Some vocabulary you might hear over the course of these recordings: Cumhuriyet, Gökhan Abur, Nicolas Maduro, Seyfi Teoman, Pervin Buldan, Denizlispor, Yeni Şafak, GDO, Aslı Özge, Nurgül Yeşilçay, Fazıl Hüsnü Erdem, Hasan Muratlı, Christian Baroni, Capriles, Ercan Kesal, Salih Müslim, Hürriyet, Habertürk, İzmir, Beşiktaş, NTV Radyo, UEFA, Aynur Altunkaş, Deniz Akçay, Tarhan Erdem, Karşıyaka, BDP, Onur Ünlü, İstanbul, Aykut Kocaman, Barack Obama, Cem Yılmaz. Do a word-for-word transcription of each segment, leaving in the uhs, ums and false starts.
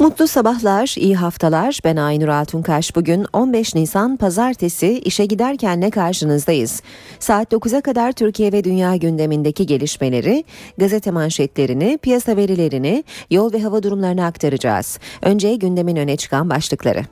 Mutlu sabahlar, iyi haftalar. Ben Aynur Altunkaş. Bugün on beş Nisan Pazartesi İşe Giderken'le karşınızdayız. Saat dokuza kadar Türkiye ve dünya gündemindeki gelişmeleri, gazete manşetlerini, piyasa verilerini, yol ve hava durumlarını aktaracağız. Önce gündemin öne çıkan başlıkları.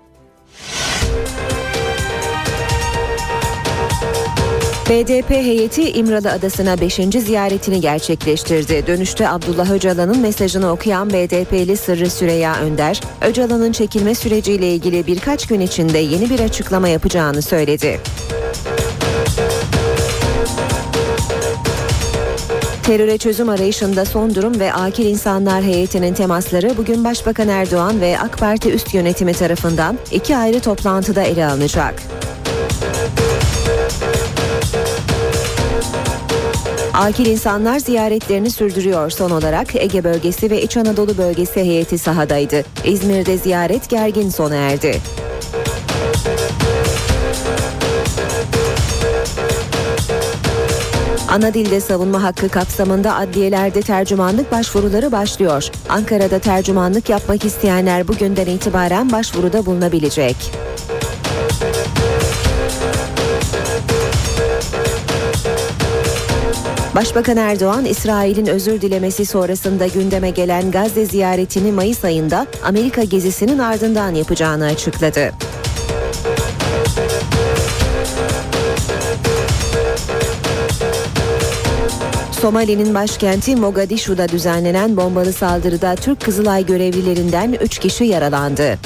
B D P heyeti İmralı Adası'na beşinci ziyaretini gerçekleştirdi. Dönüşte Abdullah Öcalan'ın mesajını okuyan B D P'li Sırrı Süreyya Önder, Öcalan'ın çekilme süreciyle ilgili birkaç gün içinde yeni bir açıklama yapacağını söyledi. Teröre çözüm arayışında son durum ve akil insanlar heyetinin temasları bugün Başbakan Erdoğan ve AK Parti üst yönetimi tarafından iki ayrı toplantıda ele alınacak. Akil insanlar ziyaretlerini sürdürüyor. Son olarak Ege bölgesi ve İç Anadolu bölgesi heyeti sahadaydı. İzmir'de ziyaret gergin sona erdi. Ana dilde savunma hakkı kapsamında adliyelerde tercümanlık başvuruları başlıyor. Ankara'da tercümanlık yapmak isteyenler bugünden itibaren başvuruda bulunabilecek. Başbakan Erdoğan, İsrail'in özür dilemesi sonrasında gündeme gelen Gazze ziyaretini Mayıs ayında Amerika gezisinin ardından yapacağını açıkladı. Somali'nin başkenti Mogadişu'da düzenlenen bombalı saldırıda Türk Kızılay görevlilerinden üç kişi yaralandı.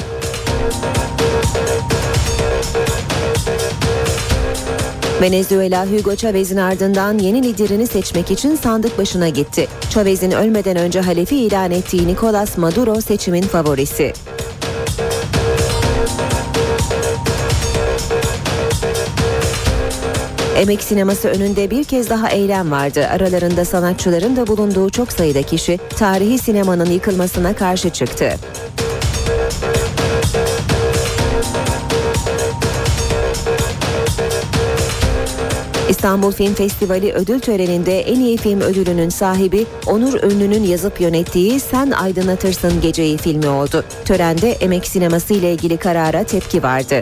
Venezuela, Hugo Chavez'in ardından yeni liderini seçmek için sandık başına gitti. Chavez'in ölmeden önce halefi ilan ettiği Nicolas Maduro seçimin favorisi. Emek sineması önünde bir kez daha eylem vardı. Aralarında sanatçıların da bulunduğu çok sayıda kişi tarihi sinemanın yıkılmasına karşı çıktı. İstanbul Film Festivali ödül töreninde en iyi film ödülünün sahibi Onur Ünlü'nün yazıp yönettiği Sen Aydınlatırsın Geceyi filmi oldu. Törende emek sineması ile ilgili karara tepki vardı.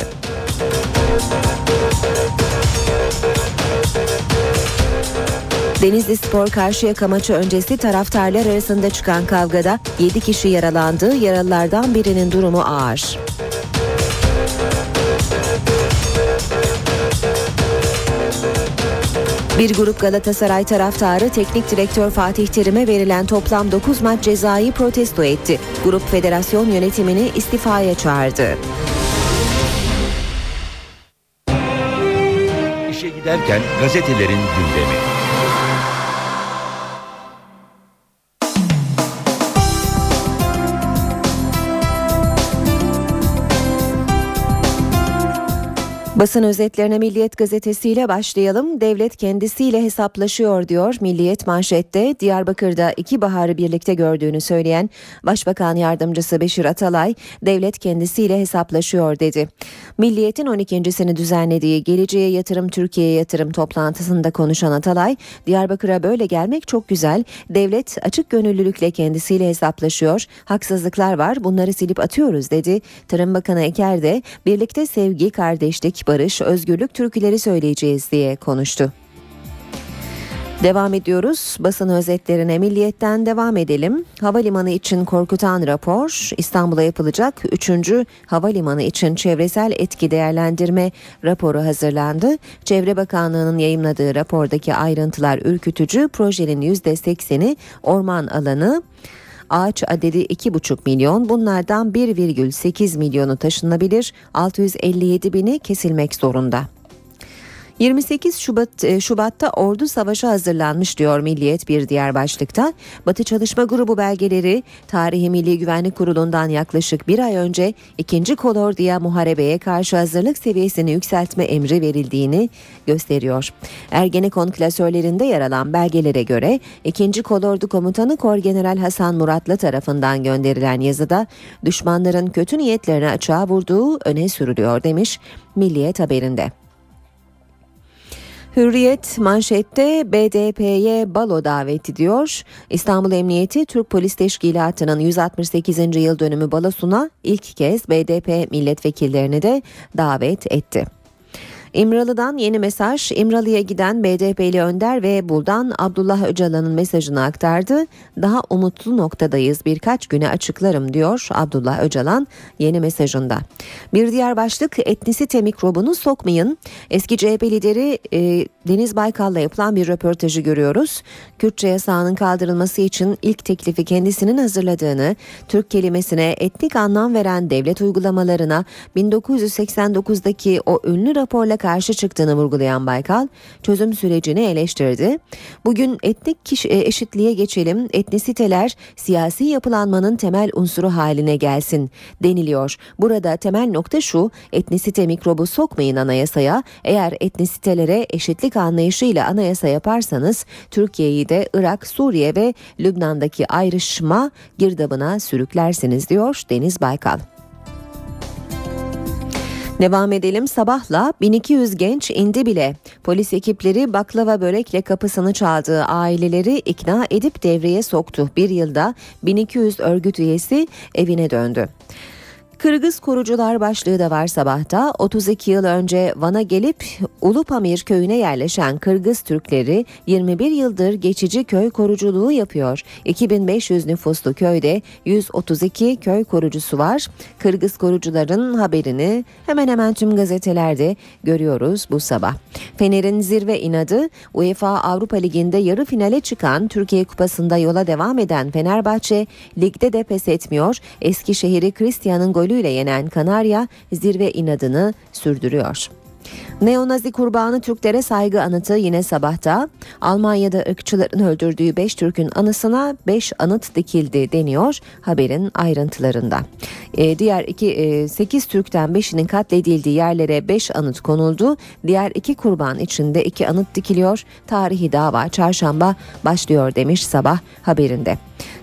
Denizlispor Karşıyaka maçı öncesi taraftarlar arasında çıkan kavgada yedi kişi yaralandı. Yaralılardan birinin durumu ağır. Bir grup Galatasaray taraftarı teknik direktör Fatih Terim'e verilen toplam dokuz maç cezayı protesto etti. Grup federasyon yönetimini istifaya çağırdı. İşe giderken gazetelerin gündemi. Basın özetlerine Milliyet gazetesiyle başlayalım. Devlet kendisiyle hesaplaşıyor diyor Milliyet manşette. Diyarbakır'da iki baharı birlikte gördüğünü söyleyen Başbakan Yardımcısı Beşir Atalay, devlet kendisiyle hesaplaşıyor dedi. Milliyet'in on ikincisini düzenlediği Geleceğe Yatırım Türkiye'ye Yatırım toplantısında konuşan Atalay, Diyarbakır'a böyle gelmek çok güzel. Devlet açık gönüllülükle kendisiyle hesaplaşıyor. Haksızlıklar var, bunları silip atıyoruz dedi. Tarım Bakanı Eker de birlikte sevgi, kardeşlik, barış, özgürlük türküleri söyleyeceğiz diye konuştu. Devam ediyoruz. Basın özetlerine Milliyet'ten devam edelim. Havalimanı için korkutan rapor, İstanbul'a yapılacak üçüncü havalimanı için çevresel etki değerlendirme raporu hazırlandı. Çevre Bakanlığı'nın yayımladığı rapordaki ayrıntılar ürkütücü. Projenin yüzde sekseni orman alanı. Ağaç adedi iki buçuk milyon, bunlardan bir virgül sekiz milyonu taşınabilir, altı yüz elli yedi bini kesilmek zorunda. yirmi sekiz Şubat Şubat'ta ordu savaşı hazırlanmış diyor Milliyet bir diğer başlıkta. Batı Çalışma Grubu belgeleri tarihi Milli Güvenlik Kurulu'ndan yaklaşık bir ay önce ikinci Kolordu'ya muharebeye karşı hazırlık seviyesini yükseltme emri verildiğini gösteriyor. Ergenekon klasörlerinde yer alan belgelere göre ikinci Kolordu Komutanı Korgeneral Hasan Muratlı tarafından gönderilen yazıda düşmanların kötü niyetlerini açığa vurduğu öne sürülüyor demiş Milliyet haberinde. Hürriyet manşette B D P'ye balo daveti diyor. İstanbul Emniyeti Türk Polis Teşkilatı'nın yüz altmış sekizinci yıl dönümü balosuna ilk kez B D P milletvekillerini de davet etti. İmralı'dan yeni mesaj. İmralı'ya giden B D P'li Önder ve Buldan Abdullah Öcalan'ın mesajını aktardı. Daha umutlu noktadayız, birkaç güne açıklarım diyor Abdullah Öcalan yeni mesajında. Bir diğer başlık etnisite mikrobunu sokmayın. Eski C H P lideri e, Deniz Baykal'la yapılan bir röportajı görüyoruz. Kürtçe yasağının kaldırılması için ilk teklifi kendisinin hazırladığını, Türk kelimesine etnik anlam veren devlet uygulamalarına bin dokuz yüz seksen dokuzdaki o ünlü raporla karşı çıktığını vurgulayan Baykal, çözüm sürecini eleştirdi. Bugün etnik kişi eşitliğe geçelim, etnisiteler siyasi yapılanmanın temel unsuru haline gelsin deniliyor. Burada temel nokta şu, etnisite mikrobu sokmayın anayasaya, eğer etnisitelere eşitlik anlayışıyla anayasa yaparsanız Türkiye'yi de Irak, Suriye ve Lübnan'daki ayrışma girdabına sürüklersiniz diyor Deniz Baykal. Devam edelim sabahla. Bin iki yüz genç indi bile. Polis ekipleri baklava börekle kapısını çaldığı aileleri ikna edip devreye soktu. Bir yılda bin iki yüz örgüt üyesi evine döndü. Kırgız korucular başlığı da var sabahta. otuz iki yıl önce Van'a gelip Ulupamir köyüne yerleşen Kırgız Türkleri yirmi bir yıldır geçici köy koruculuğu yapıyor. iki bin beş yüz nüfuslu köyde yüz otuz iki köy korucusu var. Kırgız korucuların haberini hemen hemen tüm gazetelerde görüyoruz bu sabah. Fener'in zirve inadı, UEFA Avrupa Ligi'nde yarı finale çıkan, Türkiye Kupası'nda yola devam eden Fenerbahçe ligde de pes etmiyor. Eskişehir'i Christian'ın golü ile yenen Kanarya zirve inadını sürdürüyor. Neonazi kurbanı Türklere saygı anıtı yine sabahta. Almanya'da ırkçıların öldürdüğü beş Türk'ün anısına beş anıt dikildi deniyor haberin ayrıntılarında. E, diğer sekiz e, Türk'ten beşinin katledildiği yerlere beş anıt konuldu. Diğer iki kurban içinde iki anıt dikiliyor. Tarihi dava çarşamba başlıyor demiş sabah haberinde.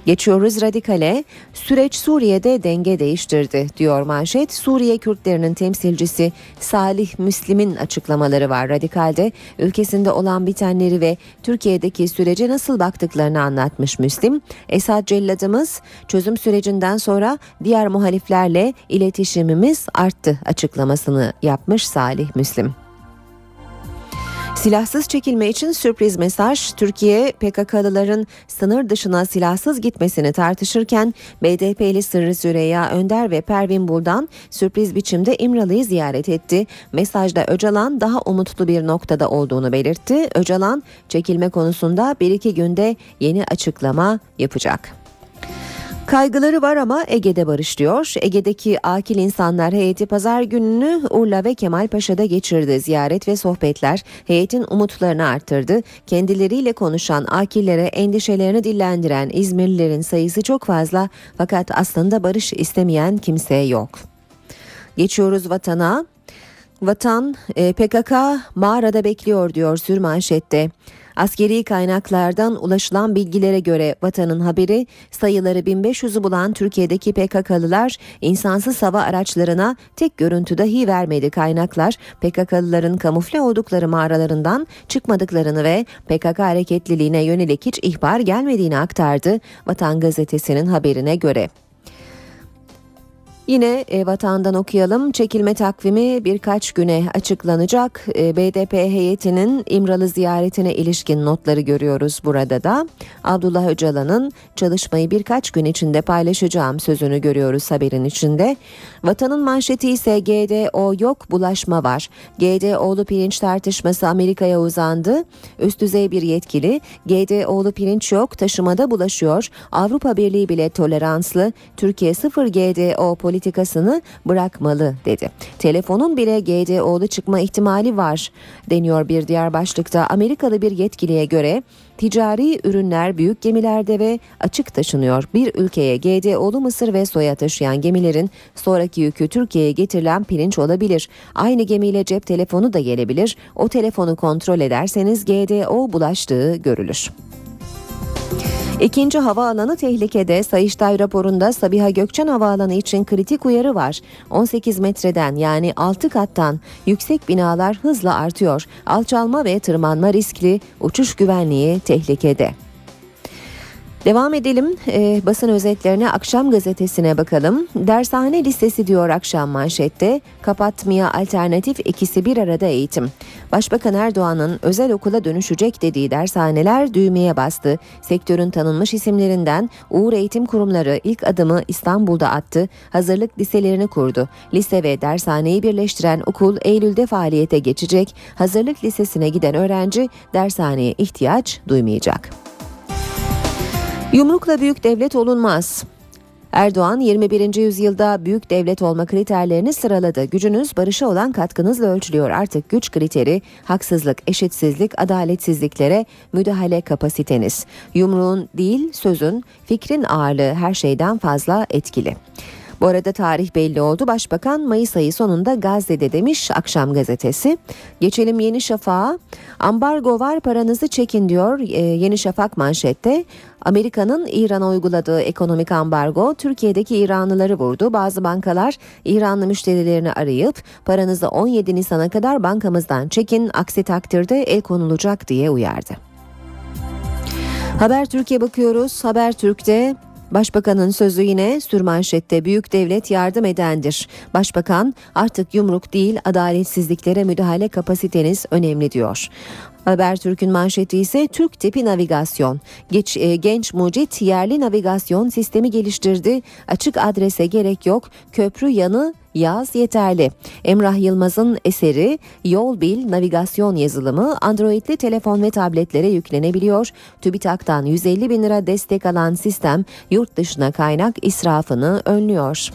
Geçiyoruz radikale. Süreç Suriye'de denge değiştirdi diyor manşet. Suriye Kürtlerinin temsilcisi Salih Müslim'in açıklamaları var radikalde. Ülkesinde olan bitenleri ve Türkiye'deki sürece nasıl baktıklarını anlatmış Müslim. Esad celladımız, çözüm sürecinden sonra diğer muhaliflerle iletişimimiz arttı açıklamasını yapmış Salih Müslim. Silahsız çekilme için sürpriz mesaj. Türkiye P K K'lıların sınır dışına silahsız gitmesini tartışırken B D P'li Sırrı Süreyya Önder ve Pervin Buldan sürpriz biçimde İmralı'yı ziyaret etti. Mesajda Öcalan daha umutlu bir noktada olduğunu belirtti. Öcalan çekilme konusunda bir iki günde yeni açıklama yapacak. Kaygıları var ama Ege'de barış diyor. Ege'deki akil insanlar heyeti pazar gününü Urla ve Kemalpaşa'da geçirdi. Ziyaret ve sohbetler heyetin umutlarını artırdı. Kendileriyle konuşan akillere endişelerini dillendiren İzmirlilerin sayısı çok fazla, fakat aslında barış istemeyen kimse yok. Geçiyoruz vatana. Vatan P K K mağarada bekliyor diyor sürmanşette. Askeri kaynaklardan ulaşılan bilgilere göre Vatan'ın haberi, sayıları bin beş yüzü bulan Türkiye'deki P K K'lılar insansız hava araçlarına tek görüntü dahi vermedi. Kaynaklar P K K'lıların kamufle oldukları mağaralarından çıkmadıklarını ve P K K hareketliliğine yönelik hiç ihbar gelmediğini aktardı Vatan gazetesinin haberine göre. Yine e, vatandan okuyalım. Çekilme takvimi birkaç güne açıklanacak. E, B D P heyetinin İmralı ziyaretine ilişkin notları görüyoruz burada da. Abdullah Öcalan'ın çalışmayı birkaç gün içinde paylaşacağım sözünü görüyoruz haberin içinde. Vatanın manşeti ise G D O yok, bulaşma var. G D O'lu pirinç tartışması Amerika'ya uzandı. Üst düzey bir yetkili, G D O'lu pirinç yok, taşımada bulaşıyor. Avrupa Birliği bile toleranslı. Türkiye sıfır G D O politikası politikasını bırakmalı dedi. Telefonun bile G D O'da çıkma ihtimali var deniyor bir diğer başlıkta. Amerikalı bir yetkiliye göre ticari ürünler büyük gemilerde ve açık taşınıyor. Bir ülkeye G D O'lu mısır ve soya taşıyan gemilerin sonraki yükü Türkiye'ye getirilen pirinç olabilir. Aynı gemiyle cep telefonu da gelebilir. O telefonu kontrol ederseniz G D O bulaştığı görülür. İkinci havaalanı tehlikede. Sayıştay raporunda Sabiha Gökçen Havaalanı için kritik uyarı var. on sekiz metreden yani altı kattan yüksek binalar hızla artıyor. Alçalma ve tırmanma riskli, uçuş güvenliği tehlikede. Devam edelim e, basın özetlerine. Akşam gazetesine bakalım. Dershane listesi diyor akşam manşette. Kapatmaya alternatif, ikisi bir arada eğitim. Başbakan Erdoğan'ın özel okula dönüşecek dediği dershaneler düğmeye bastı. Sektörün tanınmış isimlerinden Uğur Eğitim Kurumları ilk adımı İstanbul'da attı. Hazırlık liselerini kurdu. Lise ve dershaneyi birleştiren okul Eylül'de faaliyete geçecek. Hazırlık lisesine giden öğrenci dershaneye ihtiyaç duymayacak. Yumrukla büyük devlet olunmaz. Erdoğan yirmi birinci yüzyılda büyük devlet olma kriterlerini sıraladı. Gücünüz barışa olan katkınızla ölçülüyor. Artık güç kriteri haksızlık, eşitsizlik, adaletsizliklere müdahale kapasiteniz. Yumruğun değil, sözün, fikrin ağırlığı her şeyden fazla etkili. Bu arada tarih belli oldu. Başbakan Mayıs ayı sonunda Gazze'de demiş akşam gazetesi. Geçelim Yeni Şafak'a. Ambargo var, paranızı çekin diyor ee, Yeni Şafak manşette. Amerika'nın İran'a uyguladığı ekonomik ambargo Türkiye'deki İranlıları vurdu. Bazı bankalar İranlı müşterilerini arayıp paranızı on yedi Nisan'a kadar bankamızdan çekin, aksi takdirde el konulacak diye uyardı. Habertürk'e bakıyoruz. Habertürk'te Başbakanın sözü yine sürmanşette. Büyük devlet yardım edendir. Başbakan artık yumruk değil adaletsizliklere müdahale kapasiteniz önemli diyor. Habertürk'ün manşeti ise Türk tipi navigasyon. Geç, e, genç mucit yerli navigasyon sistemi geliştirdi. Açık adrese gerek yok. Köprü yanı yaz yeterli. Emrah Yılmaz'ın eseri Yol Bil navigasyon yazılımı Android'li telefon ve tabletlere yüklenebiliyor. TÜBİTAK'tan yüz elli bin lira destek alan sistem yurt dışına kaynak israfını önlüyor.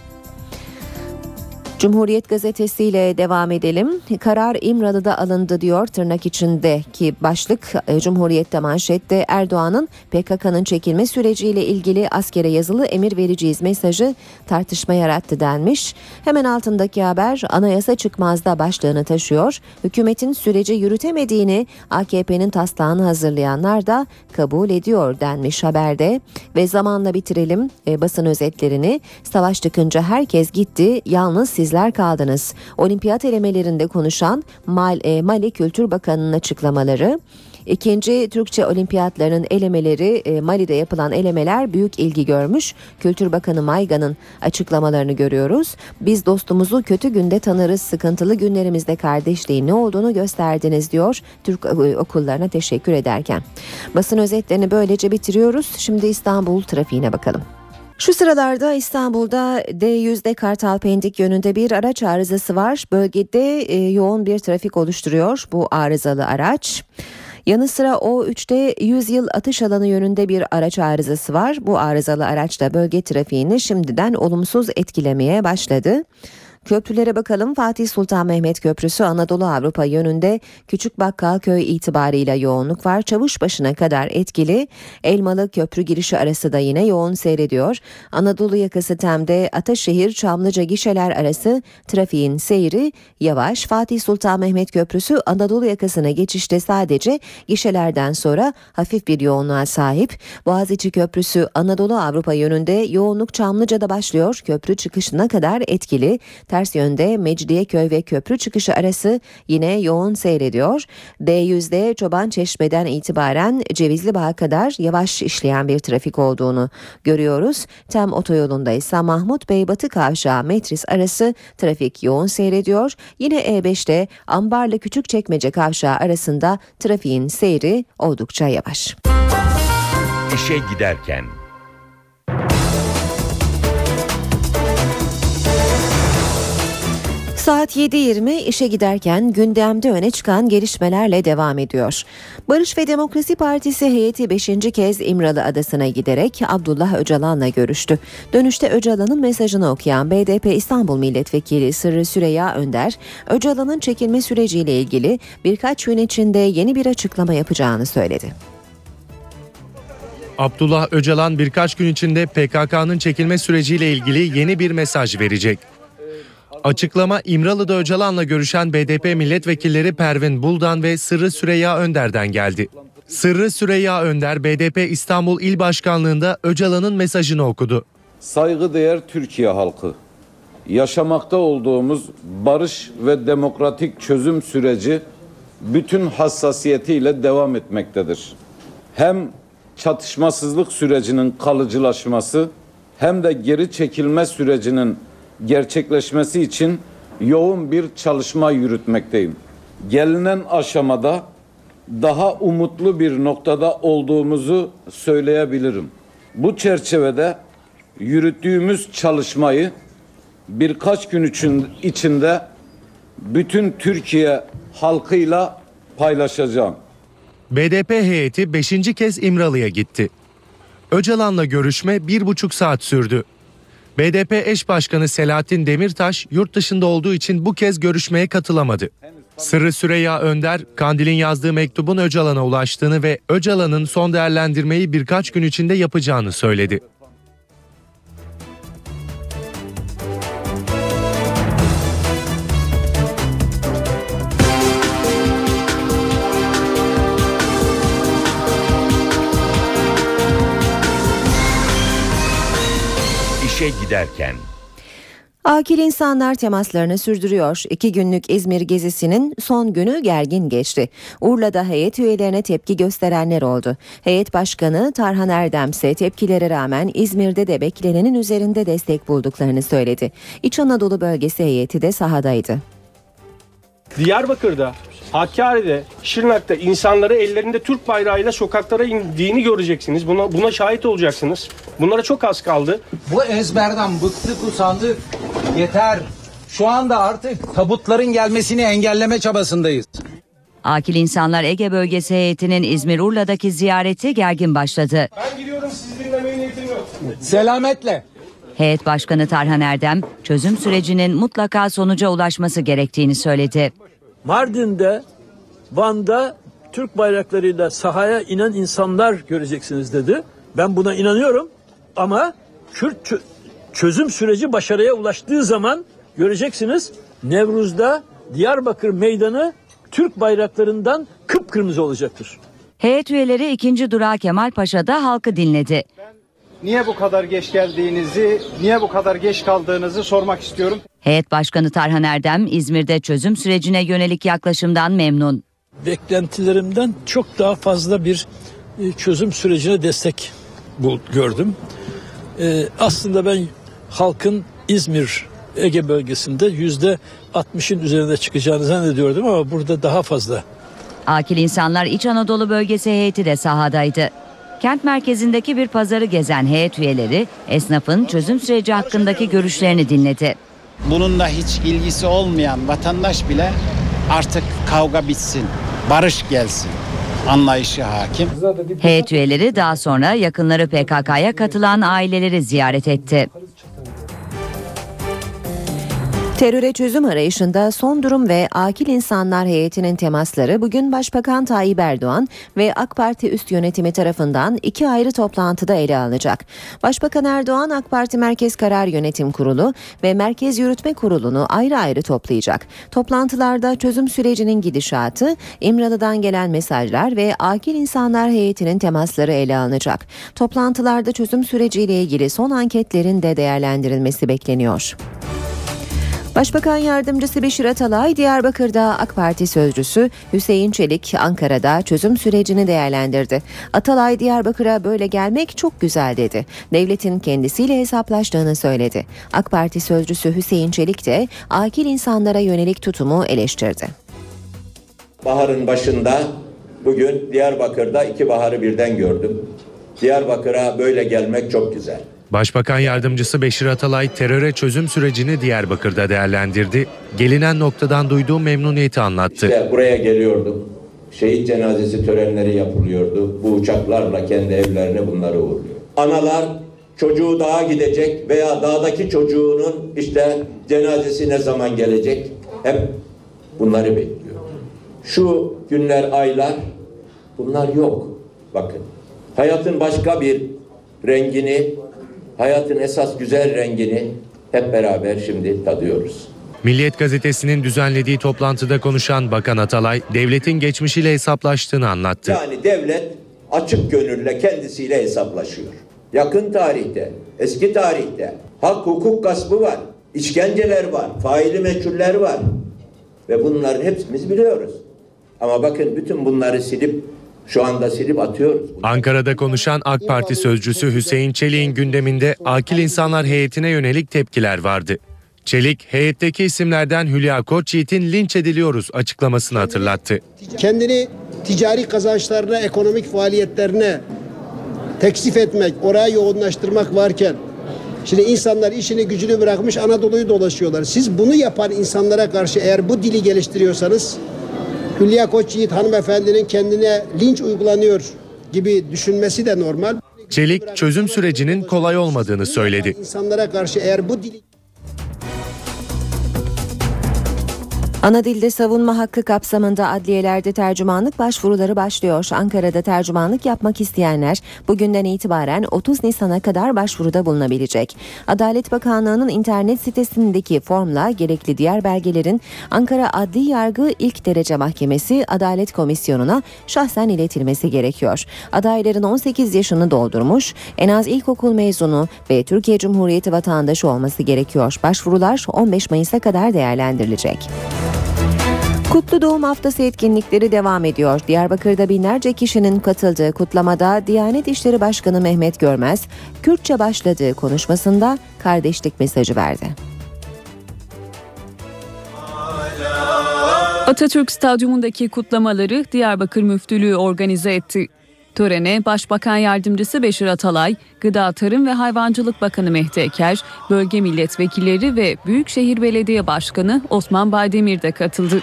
Cumhuriyet gazetesiyle devam edelim. Karar İmralı'da alındı diyor tırnak içindeki başlık. Cumhuriyet'te manşette Erdoğan'ın P K K'nın çekilme süreciyle ilgili askere yazılı emir vereceğiz mesajı tartışma yarattı denmiş. Hemen altındaki haber anayasa çıkmazda başlığını taşıyor. Hükümetin süreci yürütemediğini A K P'nin taslağını hazırlayanlar da kabul ediyor denmiş haberde. Ve zamanla bitirelim e, basın özetlerini. Savaş çıkınca herkes gitti, yalnız siz Sizler kaldınız. Olimpiyat elemelerinde konuşan Mali, Mali Kültür Bakanı'nın açıklamaları. İkinci Türkçe olimpiyatlarının elemeleri, Mali'de yapılan elemeler büyük ilgi görmüş. Kültür Bakanı Maygan'ın açıklamalarını görüyoruz. Biz dostumuzu kötü günde tanırız, sıkıntılı günlerimizde kardeşliğin ne olduğunu gösterdiniz diyor Türk okullarına teşekkür ederken. Basın özetlerini böylece bitiriyoruz. Şimdi İstanbul trafiğine bakalım. Şu sıralarda İstanbul'da D yüzde Kartal Pendik yönünde bir araç arızası var. Bölgede e, yoğun bir trafik oluşturuyor bu arızalı araç. Yanı sıra O üçte yüz yıl atış alanı yönünde bir araç arızası var. Bu arızalı araç da bölge trafiğini şimdiden olumsuz etkilemeye başladı. Köprülere bakalım. Fatih Sultan Mehmet Köprüsü Anadolu Avrupa yönünde Küçükbakkalköy itibarıyla yoğunluk var. Çavuşbaşı'na kadar etkili. Elmalı Köprü girişi arası da yine yoğun seyrediyor. Anadolu yakası Tem'de Ataşehir Çamlıca gişeler arası trafiğin seyri yavaş. Fatih Sultan Mehmet Köprüsü Anadolu yakasına geçişte sadece gişelerden sonra hafif bir yoğunluğa sahip. Boğaziçi Köprüsü Anadolu Avrupa yönünde yoğunluk Çamlıca'da başlıyor. Köprü çıkışına kadar etkili. Ters yönde Mecidiyeköy ve köprü çıkışı arası yine yoğun seyrediyor. D yüzde Çobançeşme'den itibaren Cevizlibağ'a kadar yavaş işleyen bir trafik olduğunu görüyoruz. Tem otoyolunda ise Mahmut Bey Batı Kavşağı Metris arası trafik yoğun seyrediyor. Yine E beşte Ambarlı Küçükçekmece Kavşağı arasında trafiğin seyri oldukça yavaş. İşe giderken. Saat yedi yirmi işe giderken gündemde öne çıkan gelişmelerle devam ediyor. Barış ve Demokrasi Partisi heyeti beşinci kez İmralı Adası'na giderek Abdullah Öcalan'la görüştü. Dönüşte Öcalan'ın mesajını okuyan B D P İstanbul Milletvekili Sırrı Süreyya Önder, Öcalan'ın çekilme süreciyle ilgili birkaç gün içinde yeni bir açıklama yapacağını söyledi. Abdullah Öcalan birkaç gün içinde P K K'nın çekilme süreciyle ilgili yeni bir mesaj verecek. Açıklama İmralı'da Öcalan'la görüşen B D P milletvekilleri Pervin Buldan ve Sırrı Süreyya Önder'den geldi. Sırrı Süreyya Önder B D P İstanbul İl Başkanlığı'nda Öcalan'ın mesajını okudu. Saygıdeğer Türkiye halkı, yaşamakta olduğumuz barış ve demokratik çözüm süreci bütün hassasiyetiyle devam etmektedir. Hem çatışmasızlık sürecinin kalıcılaşması hem de geri çekilme sürecinin gerçekleşmesi için yoğun bir çalışma yürütmekteyim. Gelinen aşamada daha umutlu bir noktada olduğumuzu söyleyebilirim. Bu çerçevede yürüttüğümüz çalışmayı birkaç gün içinde bütün Türkiye halkıyla paylaşacağım. B D P heyeti beşinci kez İmralı'ya gitti. Öcalan'la görüşme bir buçuk saat sürdü. B D P eş başkanı Selahattin Demirtaş yurt dışında olduğu için bu kez görüşmeye katılamadı. Sırrı Süreyya Önder, Kandil'in yazdığı mektubun Öcalan'a ulaştığını ve Öcalan'ın son değerlendirmeyi birkaç gün içinde yapacağını söyledi. Giderken. Akil insanlar temaslarını sürdürüyor. İki günlük İzmir gezisinin son günü gergin geçti. Urla'da heyet üyelerine tepki gösterenler oldu. Heyet Başkanı Tarhan Erdem ise tepkilere rağmen İzmir'de de beklenenin üzerinde destek bulduklarını söyledi. İç Anadolu bölgesi heyeti de sahadaydı. Diyarbakır'da, Hakkari'de, Şırnak'ta insanları ellerinde Türk bayrağıyla sokaklara indiğini göreceksiniz. Buna, buna şahit olacaksınız. Bunlara çok az kaldı. Bu ezberden bıktık, usandık. Yeter. Şu anda artık tabutların gelmesini engelleme çabasındayız. Akil İnsanlar Ege Bölgesi heyetinin İzmir Urla'daki ziyareti gergin başladı. Ben gidiyorum, siz dinlemeyi niyetim yok. Selametle. Heyet Başkanı Tarhan Erdem, çözüm sürecinin mutlaka sonuca ulaşması gerektiğini söyledi. Mardin'de, Van'da Türk bayraklarıyla sahaya inen insanlar göreceksiniz dedi. Ben buna inanıyorum ama Kürt çözüm süreci başarıya ulaştığı zaman göreceksiniz. Nevruz'da Diyarbakır meydanı Türk bayraklarından kıpkırmızı olacaktır. Heyet üyeleri ikinci durağı Kemalpaşa'da halkı dinledi. Niye bu kadar geç geldiğinizi, niye bu kadar geç kaldığınızı sormak istiyorum. Heyet Başkanı Tarhan Erdem, İzmir'de çözüm sürecine yönelik yaklaşımdan memnun. Beklentilerimden çok daha fazla bir çözüm sürecine destek gördüm. Ee, aslında ben halkın İzmir, Ege bölgesinde yüzde altmışın üzerinde çıkacağını zannediyordum ama burada daha fazla. Akil İnsanlar İç Anadolu Bölgesi heyeti de sahadaydı. Kent merkezindeki bir pazarı gezen heyet üyeleri esnafın çözüm süreci hakkındaki görüşlerini dinledi. Bununla hiç ilgisi olmayan vatandaş bile artık kavga bitsin, barış gelsin anlayışı hakim. Heyet üyeleri daha sonra yakınları P K K'ya katılan aileleri ziyaret etti. Teröre çözüm arayışında son durum ve Akil İnsanlar Heyeti'nin temasları bugün Başbakan Tayyip Erdoğan ve AK Parti üst yönetimi tarafından iki ayrı toplantıda ele alınacak. Başbakan Erdoğan, AK Parti Merkez Karar Yönetim Kurulu ve Merkez Yürütme Kurulu'nu ayrı ayrı toplayacak. Toplantılarda çözüm sürecinin gidişatı, İmralı'dan gelen mesajlar ve Akil İnsanlar Heyeti'nin temasları ele alınacak. Toplantılarda çözüm süreciyle ilgili son anketlerin de değerlendirilmesi bekleniyor. Başbakan Yardımcısı Beşir Atalay, Diyarbakır'da AK Parti sözcüsü Hüseyin Çelik, Ankara'da çözüm sürecini değerlendirdi. Atalay, Diyarbakır'a böyle gelmek çok güzel dedi. Devletin kendisiyle hesaplaştığını söyledi. AK Parti sözcüsü Hüseyin Çelik de akil insanlara yönelik tutumu eleştirdi. Baharın başında bugün Diyarbakır'da iki baharı birden gördüm. Diyarbakır'a böyle gelmek çok güzel. Başbakan Yardımcısı Beşir Atalay teröre çözüm sürecini Diyarbakır'da değerlendirdi. Gelinen noktadan duyduğu memnuniyeti anlattı. İşte buraya geliyordum. Şehit cenazesi törenleri yapılıyordu. Bu uçaklarla kendi evlerine bunları uğurluyor. Analar çocuğu dağa gidecek veya dağdaki çocuğunun işte cenazesi ne zaman gelecek? Hep bunları bekliyor. Şu günler, aylar bunlar yok. Bakın hayatın başka bir rengini, hayatın esas güzel rengini hep beraber şimdi tadıyoruz. Milliyet Gazetesi'nin düzenlediği toplantıda konuşan Bakan Atalay, devletin geçmişiyle hesaplaştığını anlattı. Yani devlet açık gönülle kendisiyle hesaplaşıyor. Yakın tarihte, eski tarihte hak hukuk gaspı var, işkenceler var, faili meçhuller var ve bunların hepsimiz biliyoruz. Ama bakın bütün bunları silip Şu anda silip atıyoruz. Ankara'da konuşan AK Parti sözcüsü Hüseyin Çelik'in gündeminde Akil İnsanlar Heyeti'ne yönelik tepkiler vardı. Çelik, heyetteki isimlerden Hülya Koçyiğit'in linç ediliyoruz açıklamasını hatırlattı. Kendini ticari kazançlarına, ekonomik faaliyetlerine teksif etmek, oraya yoğunlaştırmak varken şimdi insanlar işini gücünü bırakmış Anadolu'yu dolaşıyorlar. Siz bunu yapan insanlara karşı eğer bu dili geliştiriyorsanız, Hülya Koçyiğit hanımefendinin kendine linç uygulanıyor gibi düşünmesi de normal. Çelik çözüm sürecinin kolay olmadığını söyledi. İnsanlara karşı eğer bu dili... Ana dilde savunma hakkı kapsamında adliyelerde tercümanlık başvuruları başlıyor. Ankara'da tercümanlık yapmak isteyenler bugünden itibaren otuz Nisan'a kadar başvuruda bulunabilecek. Adalet Bakanlığı'nın internet sitesindeki formla gerekli diğer belgelerin Ankara Adli Yargı İlk Derece Mahkemesi Adalet Komisyonu'na şahsen iletilmesi gerekiyor. Adayların on sekiz yaşını doldurmuş, en az ilkokul mezunu ve Türkiye Cumhuriyeti vatandaşı olması gerekiyor. Başvurular on beş Mayıs'a kadar değerlendirilecek. Kutlu Doğum Haftası etkinlikleri devam ediyor. Diyarbakır'da binlerce kişinin katıldığı kutlamada Diyanet İşleri Başkanı Mehmet Görmez, Kürtçe başladığı konuşmasında kardeşlik mesajı verdi. Atatürk Stadyumundaki kutlamaları Diyarbakır Müftülüğü organize etti. Törene Başbakan Yardımcısı Beşir Atalay, Gıda Tarım ve Hayvancılık Bakanı Mehdi Eker, bölge milletvekilleri ve Büyükşehir Belediye Başkanı Osman Baydemir de katıldı.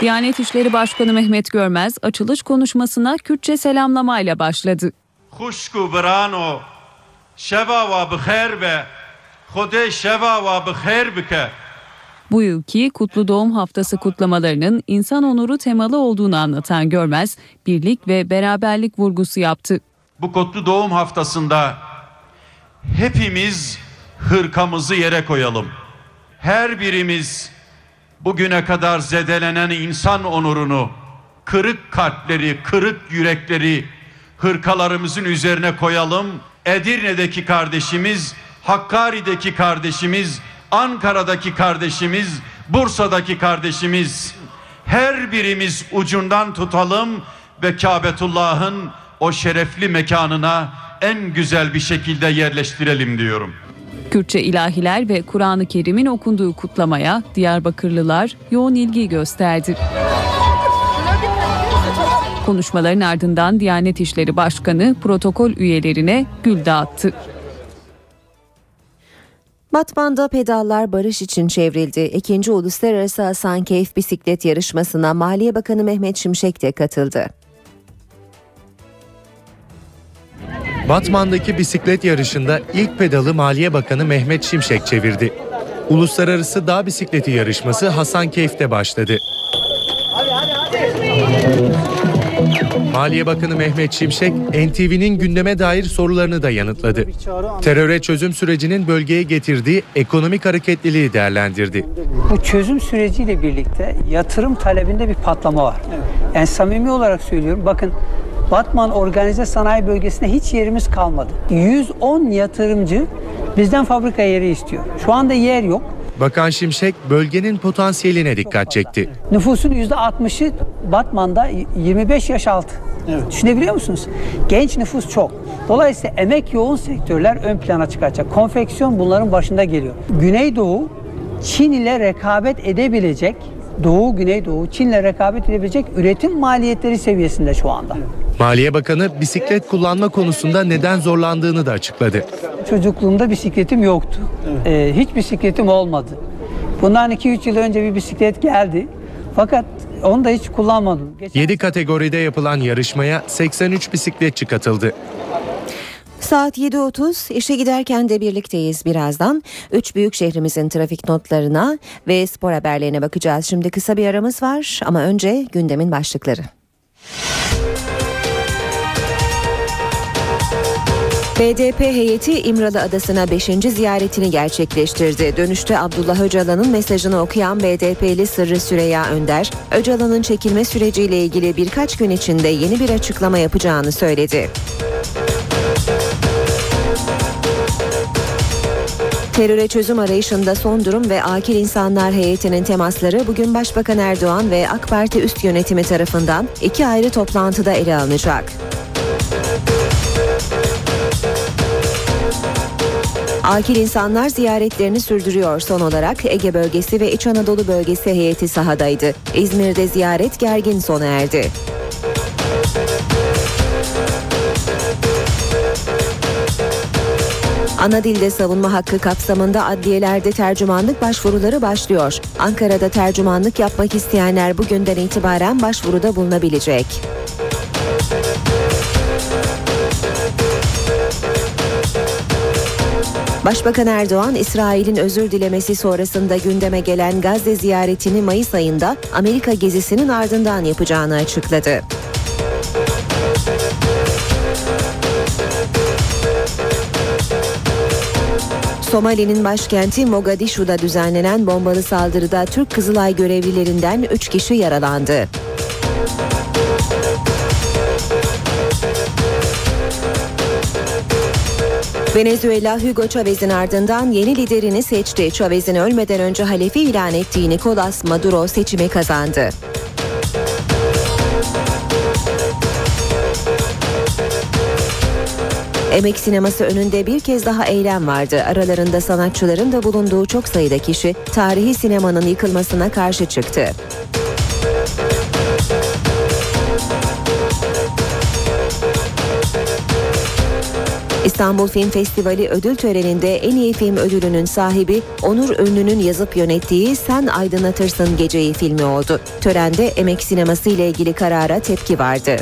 Diyanet İşleri Başkanı Mehmet Görmez açılış konuşmasına Kürtçe selamlamayla başladı. Kuşku brano şeva ve bıher ve hode şeva ve bıher bike. Bu yılki Kutlu Doğum Haftası kutlamalarının insan onuru temalı olduğunu anlatan Görmez, birlik ve beraberlik vurgusu yaptı. Bu Kutlu Doğum Haftası'nda hepimiz hırkamızı yere koyalım. Her birimiz bugüne kadar zedelenen insan onurunu, kırık kalpleri, kırık yürekleri hırkalarımızın üzerine koyalım. Edirne'deki kardeşimiz, Hakkari'deki kardeşimiz, Ankara'daki kardeşimiz, Bursa'daki kardeşimiz, her birimiz ucundan tutalım ve Kâbetullah'ın o şerefli mekanına en güzel bir şekilde yerleştirelim diyorum. Kürtçe ilahiler ve Kur'an-ı Kerim'in okunduğu kutlamaya Diyarbakırlılar yoğun ilgi gösterdi. Konuşmaların ardından Diyanet İşleri Başkanı protokol üyelerine gül dağıttı. Batman'da pedallar barış için çevrildi. ikinci Uluslararası Hasankeyf Bisiklet Yarışması'na Maliye Bakanı Mehmet Şimşek de katıldı. Batman'daki bisiklet yarışında ilk pedalı Maliye Bakanı Mehmet Şimşek çevirdi. Uluslararası Dağ Bisikleti Yarışması Hasankeyf'te başladı. Hadi, hadi, hadi. Maliye Bakanı Mehmet Şimşek, N T V'nin gündeme dair sorularını da yanıtladı. Teröre çözüm sürecinin bölgeye getirdiği ekonomik hareketliliği değerlendirdi. Bu çözüm süreciyle birlikte yatırım talebinde bir patlama var. Yani samimi olarak söylüyorum, bakın Batman Organize Sanayi Bölgesi'nde hiç yerimiz kalmadı. yüz on yatırımcı bizden fabrika yeri istiyor. Şu anda yer yok. Bakan Şimşek bölgenin potansiyeline dikkat çekti. Nüfusun yüzde altmışı Batman'da yirmi beş yaş altı. Evet. Düşünebiliyor musunuz? Genç nüfus çok. Dolayısıyla emek yoğun sektörler ön plana çıkacak. Konfeksiyon bunların başında geliyor. Güneydoğu Çin ile rekabet edebilecek, Doğu, Güneydoğu Çin'le rekabet edebilecek üretim maliyetleri seviyesinde şu anda. Maliye Bakanı bisiklet kullanma konusunda neden zorlandığını da açıkladı. Çocukluğumda bisikletim yoktu. Ee, hiç bisikletim olmadı. Bundan iki üç yıl önce bir bisiklet geldi. Fakat onu da hiç kullanmadım. Geçen yedi kategoride yapılan yarışmaya seksen üç bisikletçi katıldı. Saat yedi otuz, işe giderken de birlikteyiz birazdan. Üç büyük şehrimizin trafik notlarına ve spor haberlerine bakacağız. Şimdi kısa bir aramız var ama önce gündemin başlıkları. B D P heyeti İmralı Adası'na beşinci ziyaretini gerçekleştirdi. Dönüşte Abdullah Öcalan'ın mesajını okuyan B D P'li Sırrı Süreyya Önder, Öcalan'ın çekilme süreciyle ilgili birkaç gün içinde yeni bir açıklama yapacağını söyledi. Teröre çözüm arayışında son durum ve akil insanlar heyetinin temasları bugün Başbakan Erdoğan ve AK Parti üst yönetimi tarafından iki ayrı toplantıda ele alınacak. Akil insanlar ziyaretlerini sürdürüyor. Son olarak Ege bölgesi ve İç Anadolu bölgesi heyeti sahadaydı. İzmir'de ziyaret gergin sona erdi. Ana dilde savunma hakkı kapsamında adliyelerde tercümanlık başvuruları başlıyor. Ankara'da tercümanlık yapmak isteyenler bugünden itibaren başvuruda bulunabilecek. Başbakan Erdoğan, İsrail'in özür dilemesi sonrasında gündeme gelen Gazze ziyaretini Mayıs ayında Amerika gezisinin ardından yapacağını açıkladı. Somali'nin başkenti Mogadişu'da düzenlenen bombalı saldırıda Türk Kızılay görevlilerinden üç kişi yaralandı. Venezuela, Hugo Chavez'in ardından yeni liderini seçti. Chavez'in ölmeden önce halefi ilan ettiği Nicolas Maduro seçimi kazandı. Emek sineması önünde bir kez daha eylem vardı. Aralarında sanatçıların da bulunduğu çok sayıda kişi tarihi sinemanın yıkılmasına karşı çıktı. İstanbul Film Festivali ödül töreninde en iyi film ödülünün sahibi Onur Ünlü'nün yazıp yönettiği Sen Aydınlatırsın Geceyi filmi oldu. Törende Emek sineması ile ilgili karara tepki vardı.